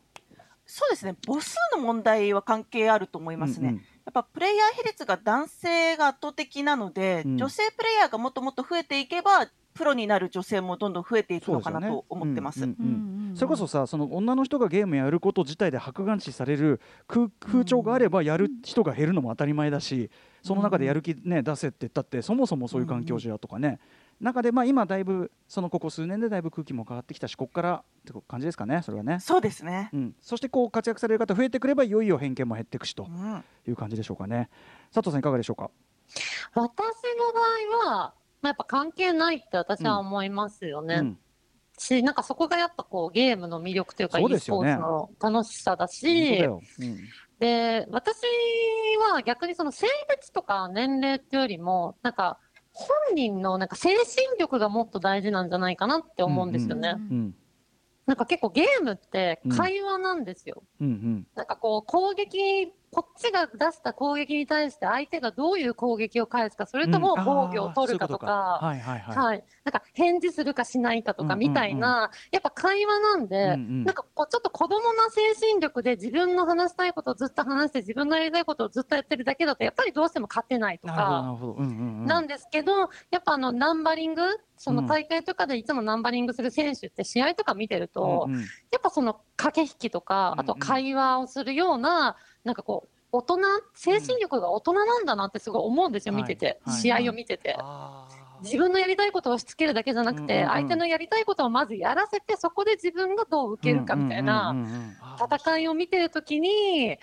そうですね、母数の問題は関係あると思いますね、うんうん、やっぱプレイヤー比率が男性が圧倒的なので、うん、女性プレイヤーがもっともっと増えていけばプロになる女性もどんどん増えていくのかなと思ってます。そうですよね、うんうんうん、それこそさ、その女の人がゲームやること自体で白眼視される 空, 空調があればやる人が減るのも当たり前だし、その中でやる気、ね、出せって言ったってそもそもそういう環境じゃとかね、中でまあ今だいぶそのここ数年でだいぶ空気も変わってきたし、ここからって感じですかね。それはね、そうですね、うん、そしてこう活躍される方増えてくればいよいよ偏見も減っていくしという感じでしょうかね。佐藤さんいかがでしょうか。私の場合は、まあ、やっぱ関係ないって私は思いますよね、うんうん、し、なんかそこがやっぱこうゲームの魅力というか、 e スポーツの楽しさだし、だ、うん、で私は逆にその性別とか年齢っていうよりも、なんか本人のなんか精神力がもっと大事なんじゃないかなって思うんですよね、うんうん、なんか結構ゲームって会話なんですよ、うんうんうん、なんかこう攻撃、こっちが出した攻撃に対して相手がどういう攻撃を返すか、それとも防御を取るかとか、うん、そういうことか、はいはいはい、なんか返事するかしないかとかみたいな、うんうんうん、やっぱ会話なんで、うんうん、なんかこうちょっと子供の精神力で自分の話したいことをずっと話して、自分のやりたいことをずっとやってるだけだとやっぱりどうしても勝てないとかなんですけど、やっぱあのナンバリング、その大会とかでいつもナンバリングする選手って試合とか見てると、うんうん、やっぱその駆け引きとか、あと会話をするような、なんかこう大人、精神力が大人なんだなってすごい思うんですよ、うん、見てて、はい、試合を見てて、はい、自分のやりたいことを押し付けるだけじゃなくて、うんうん、相手のやりたいことをまずやらせて、そこで自分がどう受けるかみたいな戦いを見てるときに、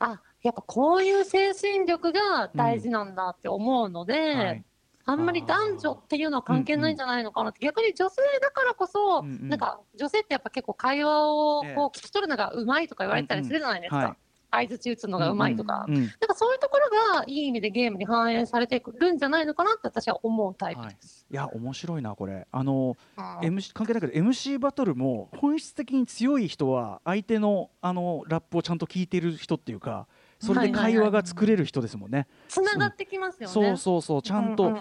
あ、やっぱこういう精神力が大事なんだって思うので、うんはい、あんまり男女っていうのは関係ないんじゃないのかなって、うんうん、逆に女性だからこそ、うんうん、なんか女性ってやっぱ結構会話をこう聞き取るのがうまいとか言われたりするじゃないですか、相槌打つのがうまいとか、うんうん、なんかそういうところがいい意味でゲームに反映されてくるんじゃないのかなって私は思うタイプです、はい、いや面白いなこれ、あのあ エムシー 関係ないけど エムシー バトルも本質的に強い人は相手のあのラップをちゃんと聞いてる人っていうか、それで会話が作れる人ですもんね。つながってきますよね。そうそうそう、ちゃんと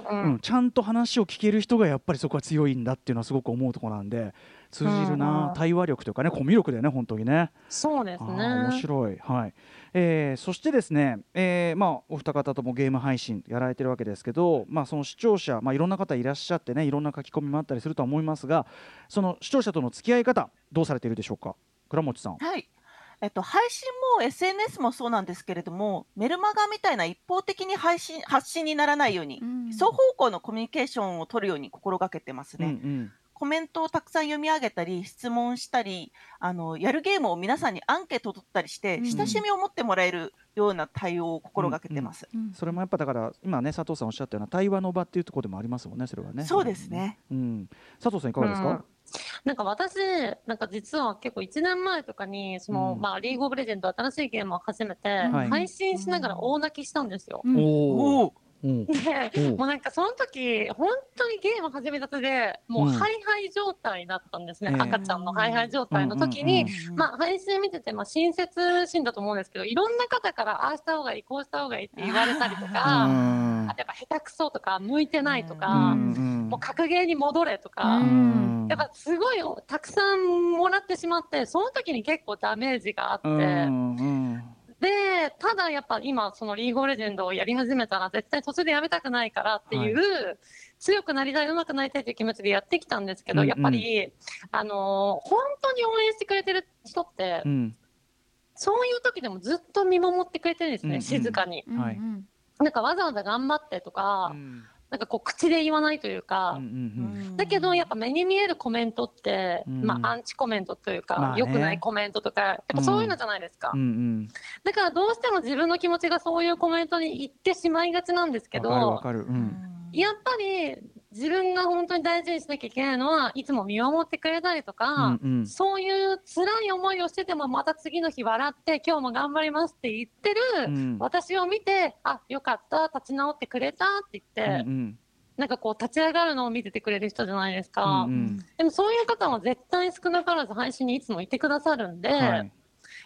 ちゃんと話を聞ける人がやっぱりそこは強いんだっていうのはすごく思うとこなんで、通じるな、対話力というかね、コミュ力だよね、本当にね。そうですね、面白い。はい、えー、そしてですね、えーまあ、お二方ともゲーム配信やられてるわけですけど、まあ、その視聴者、まあ、いろんな方いらっしゃってね、いろんな書き込みもあったりするとは思いますが、その視聴者との付き合い方どうされているでしょうか、倉持さん。はい、えっと、配信も エスエヌエス もそうなんですけれども、メルマガみたいな一方的に配信発信にならないように、うん、双方向のコミュニケーションを取るように心がけてますね。うんうん、コメントをたくさん読み上げたり、質問したり、あのやるゲームを皆さんにアンケートを取ったりして、うん、親しみを持ってもらえるような対応を心がけてます。うんうん、それもやっぱだから今ね、佐藤さんおっしゃったような対話の場っていうところでもありますもんね、それはね。そうですね。うん、佐藤さんいかがですか。うん、なんか私、なんか実は結構いちねんまえとかにその、うん、まあ、リーグオブレジェンド新しいゲームを始めて、はい、配信しながら大泣きしたんですよ。うん、おで、もうなんかその時本当にゲーム始めたてで、もうハイハイ状態だったんですね。うん、赤ちゃんのハイハイ状態の時に、まあ配信見てて、まあ親切心だと思うんですけど、いろんな方からああした方がいい、こうした方がいいって言われたりとか、あとやっぱ下手くそとか向いてないとか、うん、もう格ゲーに戻れとか、うん、やっぱすごいたくさんもらってしまって、その時に結構ダメージがあって。うんうん、でただやっぱ今そのリーグオブレジェンドをやり始めたら絶対途中でやめたくないからっていう、はい、強くなりたい、上手くなりたいという気持ちでやってきたんですけど、うんうん、やっぱりあのー、本当に応援してくれてる人って、うん、そういう時でもずっと見守ってくれてるんですね、うんうん、静かに、うんうん、なんかわざわざ頑張ってとか、うん、なんかこう口で言わないというか、だけどやっぱ目に見えるコメントって、うん、まあアンチコメントというか、まあね、良くないコメントとかやっぱそういうのじゃないですか。うんうんうん、だからどうしても自分の気持ちがそういうコメントに行ってしまいがちなんですけど、わかるわかる、うん、やっぱり自分が本当に大事にしなきゃいけないのは、いつも見守ってくれたりとか、うんうん、そういう辛い思いをしててもまた次の日笑って今日も頑張りますって言ってる、うん、私を見て、あ、よかった立ち直ってくれたって言って、うんうん、なんかこう立ち上がるのを見ててくれる人じゃないですか。うんうん、でもそういう方は絶対少なからず配信にいつもいてくださるんで、はい、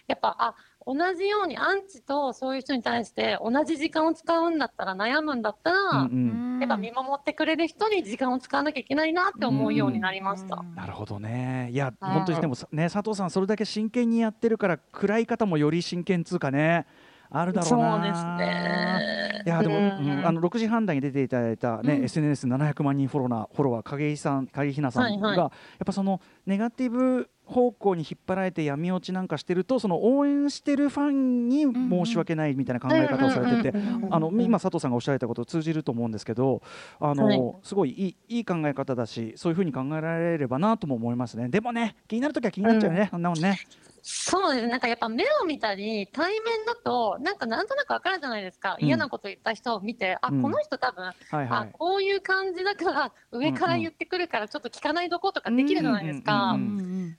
やっぱあ同じようにアンチとそういう人に対して同じ時間を使うんだったら、悩むんだったら、うんうん、やっぱ見守ってくれる人に時間を使わなきゃいけないなって思うようになりました。うんうん、なるほどね。いや、はい、本当にでもね、佐藤さんそれだけ真剣にやってるから暗い方もより真剣つうかね、あるだろうな。そうですね。いやでも、うん、あのろくじはん台に出ていただいた、ね、うん、エスエヌエスななひゃくまん人フォロワー、フォロワー影井さん、影井ひなさんが、はいはい、やっぱそのネガティブ方向に引っ張られて闇落ちなんかしてると、その応援してるファンに申し訳ないみたいな考え方をされてて、あの今佐藤さんがおっしゃられたこと通じると思うんですけど、あの、はい、すごいいい、いい考え方だし、そういうふうに考えられればなとも思いますね。でもね、気になるときは気になっちゃうよね、うん、あんなもんね。そうですね、なんかやっぱ目を見たり対面だとなんかなんとなく分かるじゃないですか。嫌なこと言った人を見て、うん、あこの人多分、うんはいはい、あこういう感じだから上から言ってくるからちょっと聞かないどことかできるじゃないですか。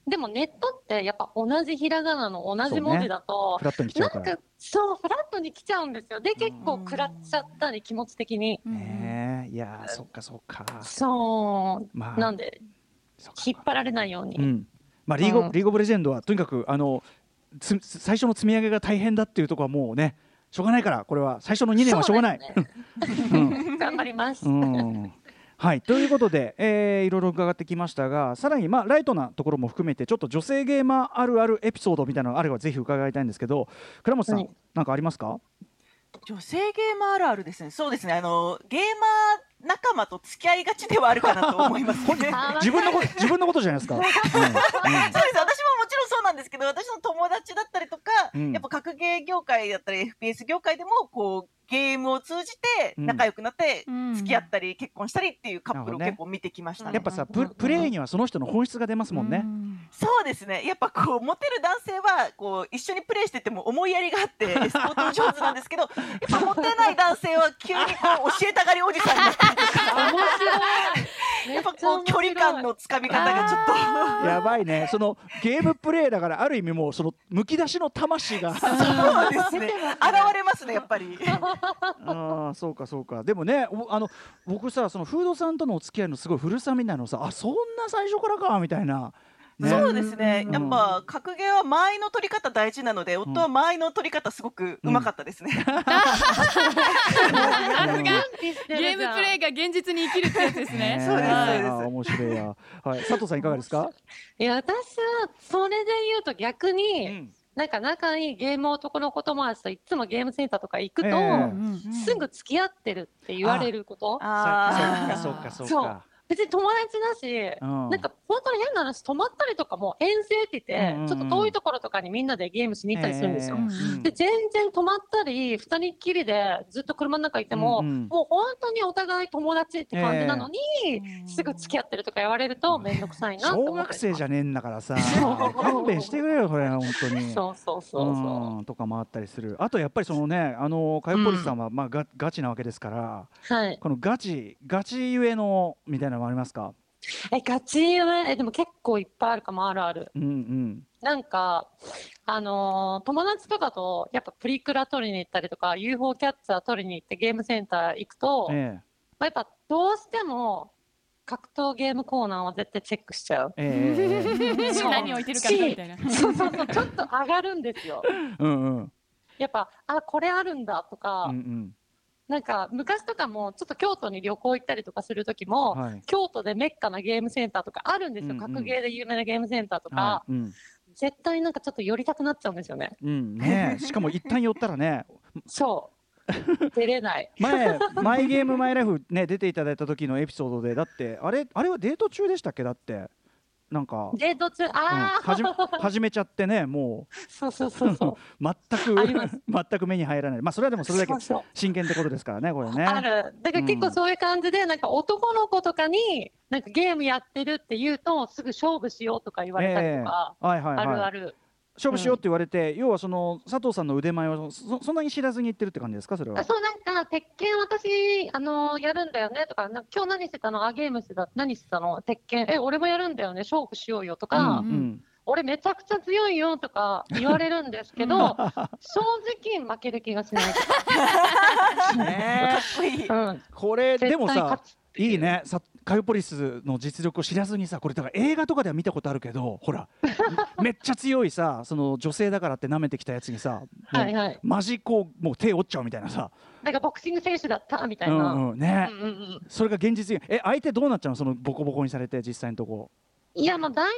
でもネットってやっぱ同じひらがなの同じ文字だと、ね、フラットに来ちゃうから、なんかそうフラットに来ちゃうんですよ。で結構食らっちゃったり気持ち的に、うんえー、いやそっかそっかそう、まあ、なんで引っ張られないように、うんまあ、リーグ、うん、リーグオブレジェンドはとにかくあのつ最初の積み上げが大変だっていうところはもうねしょうがないから、これは最初のにねんはしょうがない、ねうん、頑張ります、うんはい、ということで、えー、いろいろ伺ってきましたが、さらに、まあ、ライトなところも含めてちょっと女性ゲーマーあるあるエピソードみたいなのがあればぜひ伺いたいんですけど、倉持さん、はい、なんかありますか。女性ゲーマーあるあるですね。そうですね、あのゲーマー仲間と付き合いがちではあるかなと思いますね。自分のこと自分のことじゃないですか。うんうん、そうです。私ももちろんそうなんですけど、私の友達だったりとか、うん、やっぱ格ゲー業界だったり エフピーエス 業界でもこうゲームを通じて仲良くなって付き合ったり結婚したりっていうカップルを結構見てきましたね。うん、やっぱさプ、プレイにはその人の本質が出ますもんね。うん、そうですね。やっぱこうモテる男性はこう一緒にプレイしてても思いやりがあってエスポート上手なんですけど、やっぱモテない男性は急にこう教えたがりおじさんになってやっぱこう距離感のつかみ方がちょっとやばいね。そのゲームプレイだからある意味もうそのむき出しの魂がそうですね、現れますねやっぱり。あそうかそうか。でもね、あの僕さ、そのフードさんとのお付き合いのすごい古さみたいなのさ、あそんな最初からかみたいなね、そうですね、やっぱ格ゲーは間合いの取り方大事なので、夫は間合いの取り方すごくうまかったですね。さすがゲームプレイが現実に生きるってやつですね。そうですそうです。面白いや、はい、佐藤さんいかがですか？いや、私はそれで言うと逆に、うん、なんか仲いいゲーム男の子友達といつもゲームセンターとか行くと、えー、すぐ付き合ってるって言われること。ああ、そうかそうかそうか。別に友達だし、うん、なんか本当に変な話、泊まったりとかも遠征って言って、うん、ちょっと遠いところとかにみんなでゲームしに行ったりするんですよ、えー、で全然泊まったり二人っきりでずっと車の中いても、うんうん、もう本当にお互い友達って感じなのに、えー、すぐ付き合ってるとか言われるとめんどくさいなと思って。小学生じゃねえんだからさ勘弁してくれよこれは本当に。そうそうそうそう、うん、とかもあったりする。あとやっぱりそのね、あのカヨポリスさんは、まあ、ガ、ガチなわけですから、はい、このガチガチゆえのみたいなありますか？え、ガチはえでも結構いっぱいあるかも。あるある、うんうん、なんかあのー、友達とかとやっぱプリクラ撮りに行ったりとか ユーフォー キャッチャー撮りに行ってゲームセンター行くと、ええ、まあ、やっぱどうしても格闘ゲームコーナーは絶対チェックしちゃう。ええ、そう何置いてるかみたいな。そうそうそう、ちょっと上がるんですようん、うん、やっぱあこれあるんだとか、うんうん、なんか昔とかもちょっと京都に旅行行ったりとかする時も、はい、京都でメッカなゲームセンターとかあるんですよ、うんうん、格ゲーで有名なゲームセンターとか、はい、うん、絶対なんかちょっと寄りたくなっちゃうんですよね、うん、ねしかも一旦寄ったらねそう出れない前マイゲームマイライフ、ね、出ていただいた時のエピソードでだってあれ、あれはデート中でしたっけ。だってなんかデート中、あ、うん、始め始めちゃってね、もうそうそうそうそう全く全く目に入らない。まあそれはでもそれだけ真剣ってことですからね、これね。ある。だから結構そういう感じで、うん、なんか男の子とかになんかゲームやってるって言うとすぐ勝負しようとか言われたりとか、えーはいはいはい、あるある。勝負しようって言われて、うん、要はその佐藤さんの腕前を そ, そんなに知らずに言ってるって感じですか、それは。あ、そう、なんか鉄拳私あのー、やるんだよねとか、なんか今日何してたの、あゲームしてた、何してたの、鉄拳、え俺もやるんだよね、勝負しようよとか、うんうん、俺めちゃくちゃ強いよとか言われるんですけど正直負ける気がしないね、かっこいい、うん、これでもさいいね、さカヨポリスの実力を知らずにさ、これだから映画とかでは見たことあるけど、ほらめっちゃ強いさ、その女性だからって舐めてきたやつにさ、はいはい、マジこうもう手折っちゃうみたいなさ、なんかボクシング選手だったみたいな、うんうんね、うんうんうん、それが現実に。え、相手どうなっちゃうの、そのボコボコにされて実際のとこ。いや、まあ大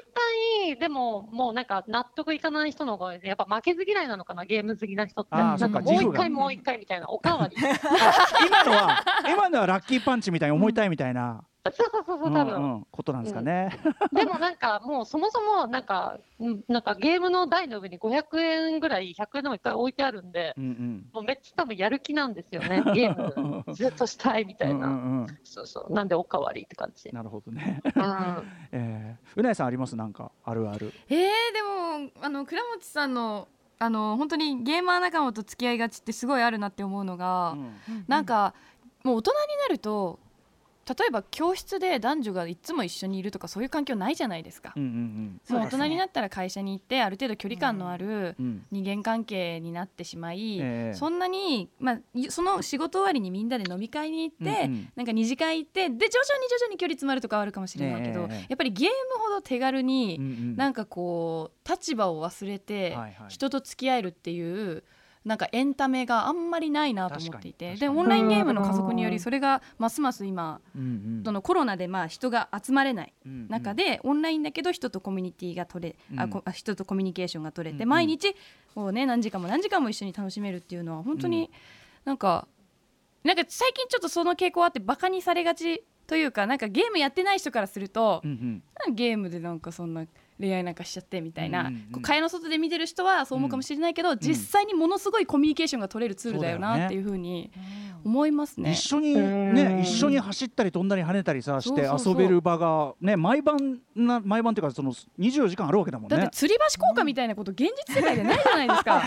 体でももうなんか納得いかない人の方がやっぱ負けず嫌いなのかな、ゲーム好きな人って。あ、なんかもう一回もう一回みたいなおかわり今のは今のはラッキーパンチみたいに思いたいみたいな、うん、そうそうそうそう、多分、うんうん、ことなんですかね、うん、でもなんかもうそもそもなんかなんかゲームの台の上にごひゃくえんぐらいひゃくえんでもいっぱい置いてあるんで、うんうん、もうめっちゃ多分やる気なんですよねゲームずっとしたいみたいなうん、うん、そうそう、なんでおかわりって感じ。なるほどね、うんえー、うなえさんありますなんかあるある。えー、でもあの倉持さんのあの本当にゲーマー仲間と付き合いがちってすごいあるなって思うのが、うん、なんか、うん、もう大人になると例えば教室で男女がいつも一緒にいるとかそういう環境ないじゃないですか、うんうんうん、もう大人になったら会社に行ってある程度距離感のある人間関係になってしまい、うんうん、そんなに、まあ、その仕事終わりにみんなで飲み会に行って、うんうん、なんか二次会行ってで徐々に徐々に距離詰まるとかはあるかもしれないけど、ね、やっぱりゲームほど手軽に、うんうん、なんかこう立場を忘れて人と付き合えるっていうなんかエンタメがあんまりないなと思っていて、でオンラインゲームの加速によりそれがますます今、うんうん、そのコロナでまあ人が集まれない中で、うんうん、オンラインだけど人とコミュニティが取れ、うん、あこ人とコミュニケーションが取れて、うんうん、毎日こう、ね、何時間も何時間も一緒に楽しめるっていうのは本当になんか、うん、なんか最近ちょっとその傾向あってバカにされがちというか、なんかゲームやってない人からすると、うんうん、ゲームでなんかそんな恋愛なんかしちゃってみたいな、うんうん、こう会の外で見てる人はそう思うかもしれないけど、うん、実際にものすごいコミュニケーションが取れるツールだよなっていう風に思いますね。一緒にね、一緒に走ったり飛んだり跳ねたりさして遊べる場がね、毎晩な毎晩っていうかそのにじゅうよじかんあるわけだもんね。だって吊り橋効果みたいなこと現実世界でないじゃないですか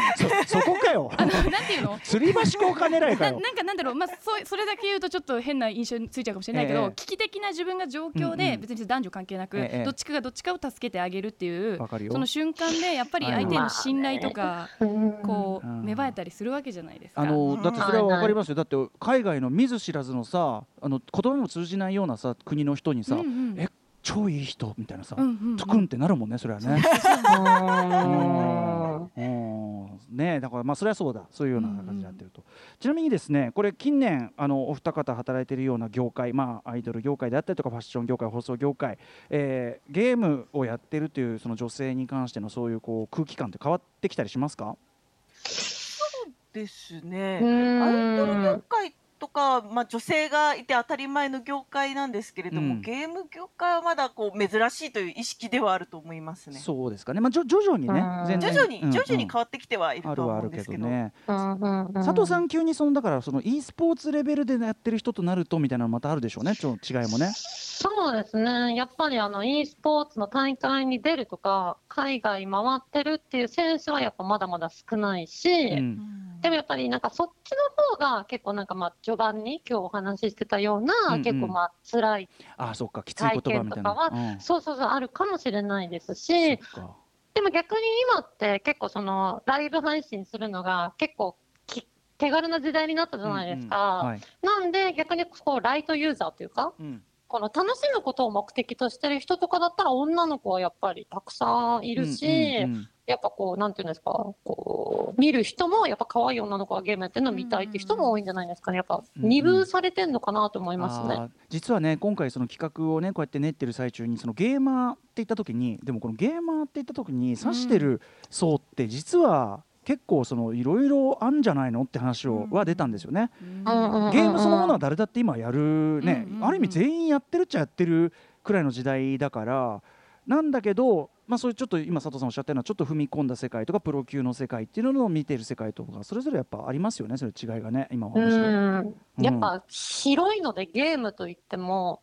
そ, そこかよあのなんていうの吊り橋効果狙いかよな, なんかなんだろう、まあ、そ, それだけ言うとちょっと変な印象についちゃうかもしれないけど、えー、危機的な自分が状況で、うんうん、別に男女関係なく、えー、どっちかがどっちかを助けてあげるるっていうその瞬間でやっぱり相手の信頼とかこう芽生えたりするわけじゃないですか。あのだってそれは分かりますよ。だって海外の見ず知らずのさ、あの言葉も通じないようなさ国の人にさ、うんうん、え超いい人みたいなさ、つくんってなるもんね、それはね。ね、だからまあそれはそうだ、そういうような感じになってると。ちなみにですね、これ近年あのお二方働いているような業界、まあアイドル業界であったりとかファッション業界、放送業界、えー、ゲームをやってるというその女性に関してのそういうこう空気感って変わってきたりしますか？そうですね。アイドル業界とか、まあ、女性がいて当たり前の業界なんですけれども、うん、ゲーム業界はまだこう珍しいという意識ではあると思いますね。そうですかね、まあ、徐々にね、全然徐々に、うん、徐々に変わってきてはいると思うんですけど、佐藤さん急にそのだからその e スポーツレベルでやってる人となるとみたいなのまたあるでしょうね、ちょ違いもね。そうですね、やっぱりあの e スポーツの大会に出るとか海外回ってるっていう選手はやっぱまだまだ少ないし、うん、でもやっぱりなんかそっちの方が結構なんかまあ序盤に今日お話ししてたような、うん、うん、結構まあ辛い体験とかはそうそうそうあるかもしれないですし、でも逆に今って結構そのライブ配信するのが結構き手軽な時代になったじゃないですか、うん、うん、はい、なんで逆にこうライトユーザーというか、うん、この楽しむことを目的としてる人とかだったら女の子はやっぱりたくさんいるし、やっぱこうなんていうんですか、こう見る人もやっぱ可愛い女の子がゲームやってるの見たいって人も多いんじゃないですかね。やっぱ二分されてんのかなと思いますね。うん、うん、実はね今回その企画をねこうやって練ってる最中にそのゲーマーって言った時に、でもこのゲーマーって言った時に指してる層って実は結構そのいろいろあんじゃないのって話をは出たんですよね。ゲームそのものは誰だって今やるね、ある意味全員やってるっちゃやってるくらいの時代だから、なんだけど、まあ、そういうちょっと今佐藤さんおっしゃったようなちょっと踏み込んだ世界とかプロ級の世界っていうのを見てる世界とかそれぞれやっぱありますよね、それ違いがね。今お話うん、うん、やっぱ広いのでゲームといっても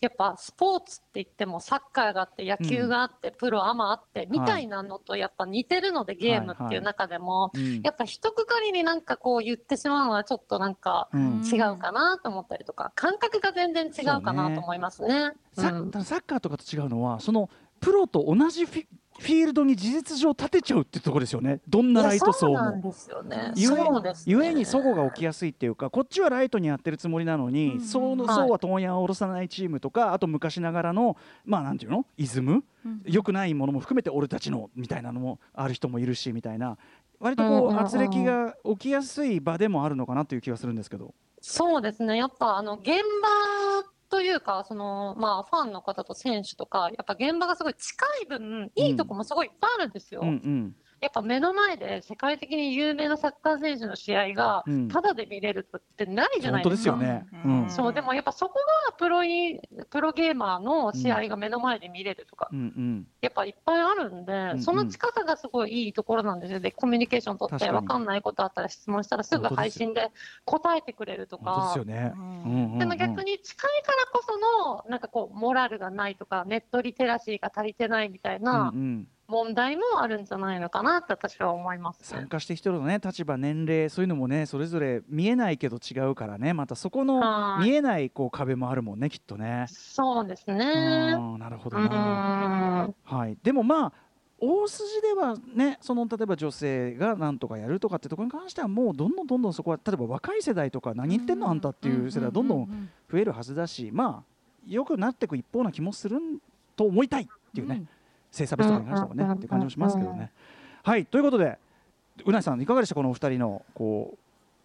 やっぱスポーツって言ってもサッカーがあって野球があってプロアマあってみたいなのとやっぱ似てるので、ゲームっていう中でもやっぱ一括りになんかこう言ってしまうのはちょっとなんか違うかなと思ったりとか、感覚が全然違うかなと思いますね。サッカーとかと違うのはそのプロと同じフィフィールドに事実上立てちゃうってところですよね。どんなライト層もゆえにそごが起きやすいっていうか、こっちはライトにやってるつもりなのに、うん、その層は問屋を下ろさないチームとか、あと昔ながらのまあなんていうのイズム、うん、良くないものも含めて俺たちのみたいなのもある人もいるしみたいな、割とこう軋轢が起きやすい場でもあるのかなという気がするんですけど。そうですね、やっぱあの現場というかその、まあ、ファンの方と選手とかやっぱ現場がすごい近い分いいとこもすごいいっぱいあるんですよ、うんうん、やっぱ目の前で世界的に有名なサッカー選手の試合がタダで見れるってないじゃないですか、うん、本当ですよね、うん、そうでもやっぱそこがプロい、プロゲーマーの試合が目の前で見れるとか、うんうん、やっぱいっぱいあるんで、うんうん、その近さがすごいいいところなんですよ。でコミュニケーション取って分かんないことあったら質問したらすぐ配信で答えてくれるとか、でも逆に近いからこそのなんかこうモラルがないとかネットリテラシーが足りてないみたいな問題もあるんじゃないのかなって私は思います、ね、参加してきてるのね、立場年齢そういうのもねそれぞれ見えないけど違うからね、またそこの見えないこう壁もあるもんねきっとね。そうですね、なるほどな、はい、でもまあ大筋ではね、その例えば女性がなんとかやるとかってところに関してはもうどんどんどんどんそこは例えば若い世代とか何言ってんのあんたっていう世代はどんどん増えるはずだし、まあよくなっていく一方な気もすると思いたいっていうね、性差別とかに関してはねっていう感じもしますけどね。はい、ということでうなえさんいかがでしたこのお二人のこ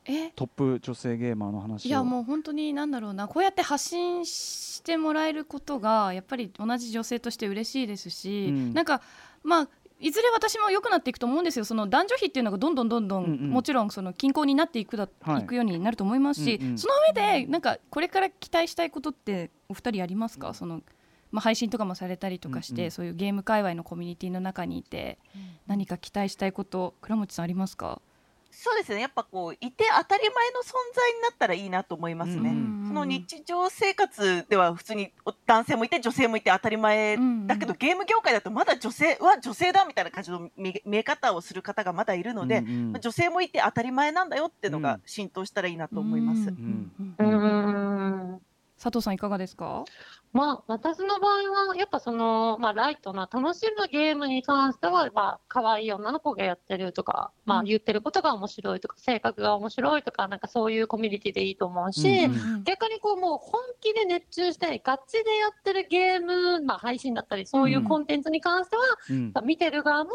うトップ女性ゲーマーの話を。いやもう本当に何だろうな、こうやって発信してもらえることがやっぱり同じ女性として嬉しいですし、うん、なんかまあいずれ私も良くなっていくと思うんですよ。その男女比っていうのがどんどんどんどん、うんうん、もちろんその均衡になっていくだ、はい、いくようになると思いますし、うんうん、その上でなんかこれから期待したいことってお二人ありますか？うん、そのまあ、配信とかもされたりとかして、うんうん、そういうゲーム界隈のコミュニティの中にいて、うん、何か期待したいこと倉持さんありますか？そうですね、やっぱこういて当たり前の存在になったらいいなと思いますね。その日常生活では普通に男性もいて女性もいて当たり前だけど、ゲーム業界だとまだ女性は女性だみたいな感じの見え方をする方がまだいるので、うんうん、まあ、女性もいて当たり前なんだよっていうのが浸透したらいいなと思います。佐藤さんいかがですか？まあ、私の場合はやっぱその、まあ、ライトな楽しむゲームに関しては、まあ可愛い女の子がやってるとか、まあ、言ってることが面白いとか性格が面白いとか、 なんかそういうコミュニティでいいと思うし、うんうん、逆にこうもう本気で熱中してガチでやってるゲーム、まあ、配信だったりそういうコンテンツに関しては、うん、見てる側も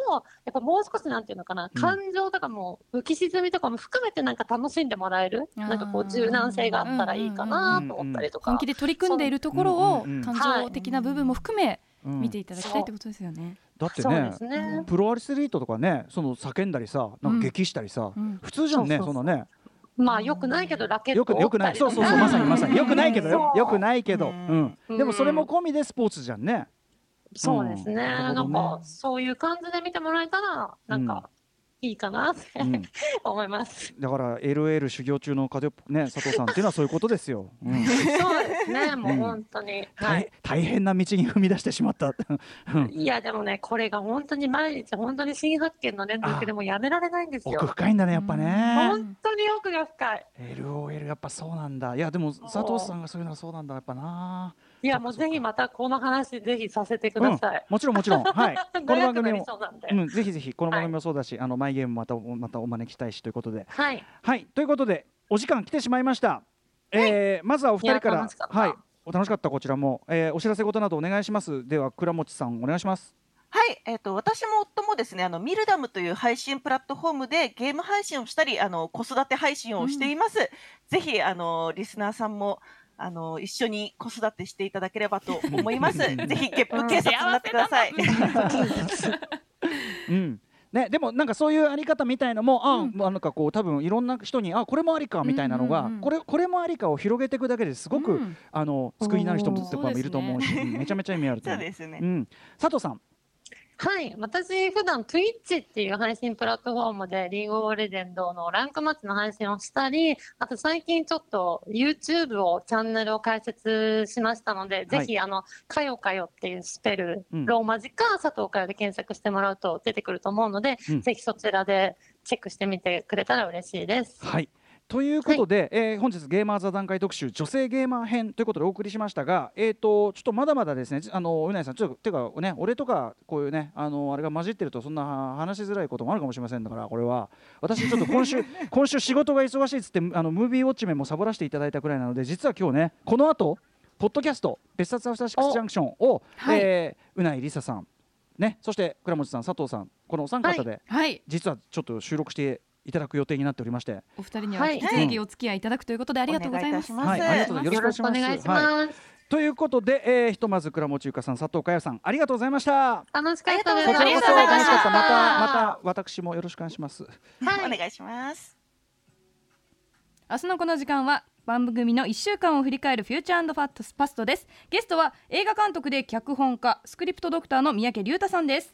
やっぱもう少しなんていうのかな、うん、感情とかも浮き沈みとかも含めてなんか楽しんでもらえる、うん、なんかこう柔軟性があったらいいかなと思ったりとか、うんうんうん、本気で取り組んでいるところを感情的な部分も含め見ていただきたいってことですよね、うんうん、だって ね, ねプロアスリートとかね、その叫んだりさ、なんか激したりさ、うん、普通じゃんね、そんなね、まあ良くないけどラケットを折ったりとか、そうそうそう、まさにまさに良くないけどよ、良くないけど、うん、でもそれも込みでスポーツじゃんね。そうですね、うん、なんかそういう感じで見てもらえたらなんか、うんいいかなって、うん、思います。だから エルエル 修行中のカデオ、ね、佐藤さんっていうのはそういうことですよ、うん、そうですね、もう本当に、うん、はい、大変な道に踏み出してしまったいやでもね、これが本当に毎日本当に新発見の連続でもやめられないんですよ。奥深いんだねやっぱね、うん、本当に奥が深い エルオーエル やっぱそうなんだ。いやでも佐藤さんがそういうのはそうなんだやっぱな。いやもうぜひまたこの話ぜひさせてください、うん、もちろんもちろん、はい、この番組も、うん、ぜひぜひこの番組もそうだし、はい、あのマイゲームもまたまたお招きしたいしということで、はい、はい、ということでお時間来てしまいました、はい、えー、まずはお二人から、はい、お楽しかったこちらも、えー、お知らせ事などお願いします。では倉持さんお願いします。はい、えーと、私も夫もですね、あのMildomという配信プラットフォームでゲーム配信をしたり、あの子育て配信をしています、うん、ぜひあのリスナーさんもあの一緒に子育てしていただければと思いますぜひゲップ警察になってください、うんうんね、でもなんかそういうあり方みたいのも、あ、うん、なんかこう多分いろんな人にあこれもありかみたいなのが、うんうんうん、これこれもありかを広げていくだけですごく、うん、あの救いになる人もとかもいると思うし、う、ね、めちゃめちゃ意味あると思う。そうですね、うん、佐藤さん。はい、私普段 Twitch っていう配信プラットフォームでリーグオブレジェンドのランクマッチの配信をしたり、あと最近ちょっと YouTube をチャンネルを開設しましたので、はい、ぜひあのかよかよっていうスペル、うん、ローマ字か佐藤かよで検索してもらうと出てくると思うので、うん、ぜひそちらでチェックしてみてくれたら嬉しいです。はい、ということで、はい、えー、本日ゲーマー座談会特集女性ゲーマー編ということでお送りしましたが、えーとちょっとまだまだですね、あのうないさんちょっとてかね、俺とかこういうね、あのあれが混じってるとそんな話しづらいこともあるかもしれません。だからこれは私ちょっと今週今週仕事が忙しいっつってあのムービーウォッチ面もサボらせていただいたくらいなので、実は今日ねこの後ポッドキャスト別冊アフターシックスジャンクションを、はい、えー、うないりささんね、そして倉持さん佐藤さん、このお三方で、はい、実はちょっと収録していただく予定になっておりまして、お二人には引き続きお付き合いいただくということで、はい、ありがとうございます。はい、ありがとうございます。よろしくお願いします。はい、ということで、えー、ひとまず倉持ゆかさん、佐藤かよさん、ありがとうございました。楽しかったです。こちらこそ楽しかった。またまた私もよろしくお願いします。はい、お願いします。明日のこの時間は番組のいっしゅうかんを振り返るフューチャー&ファスパストです。ゲストは映画監督で脚本家、スクリプトドクターの三宅龍太さんです。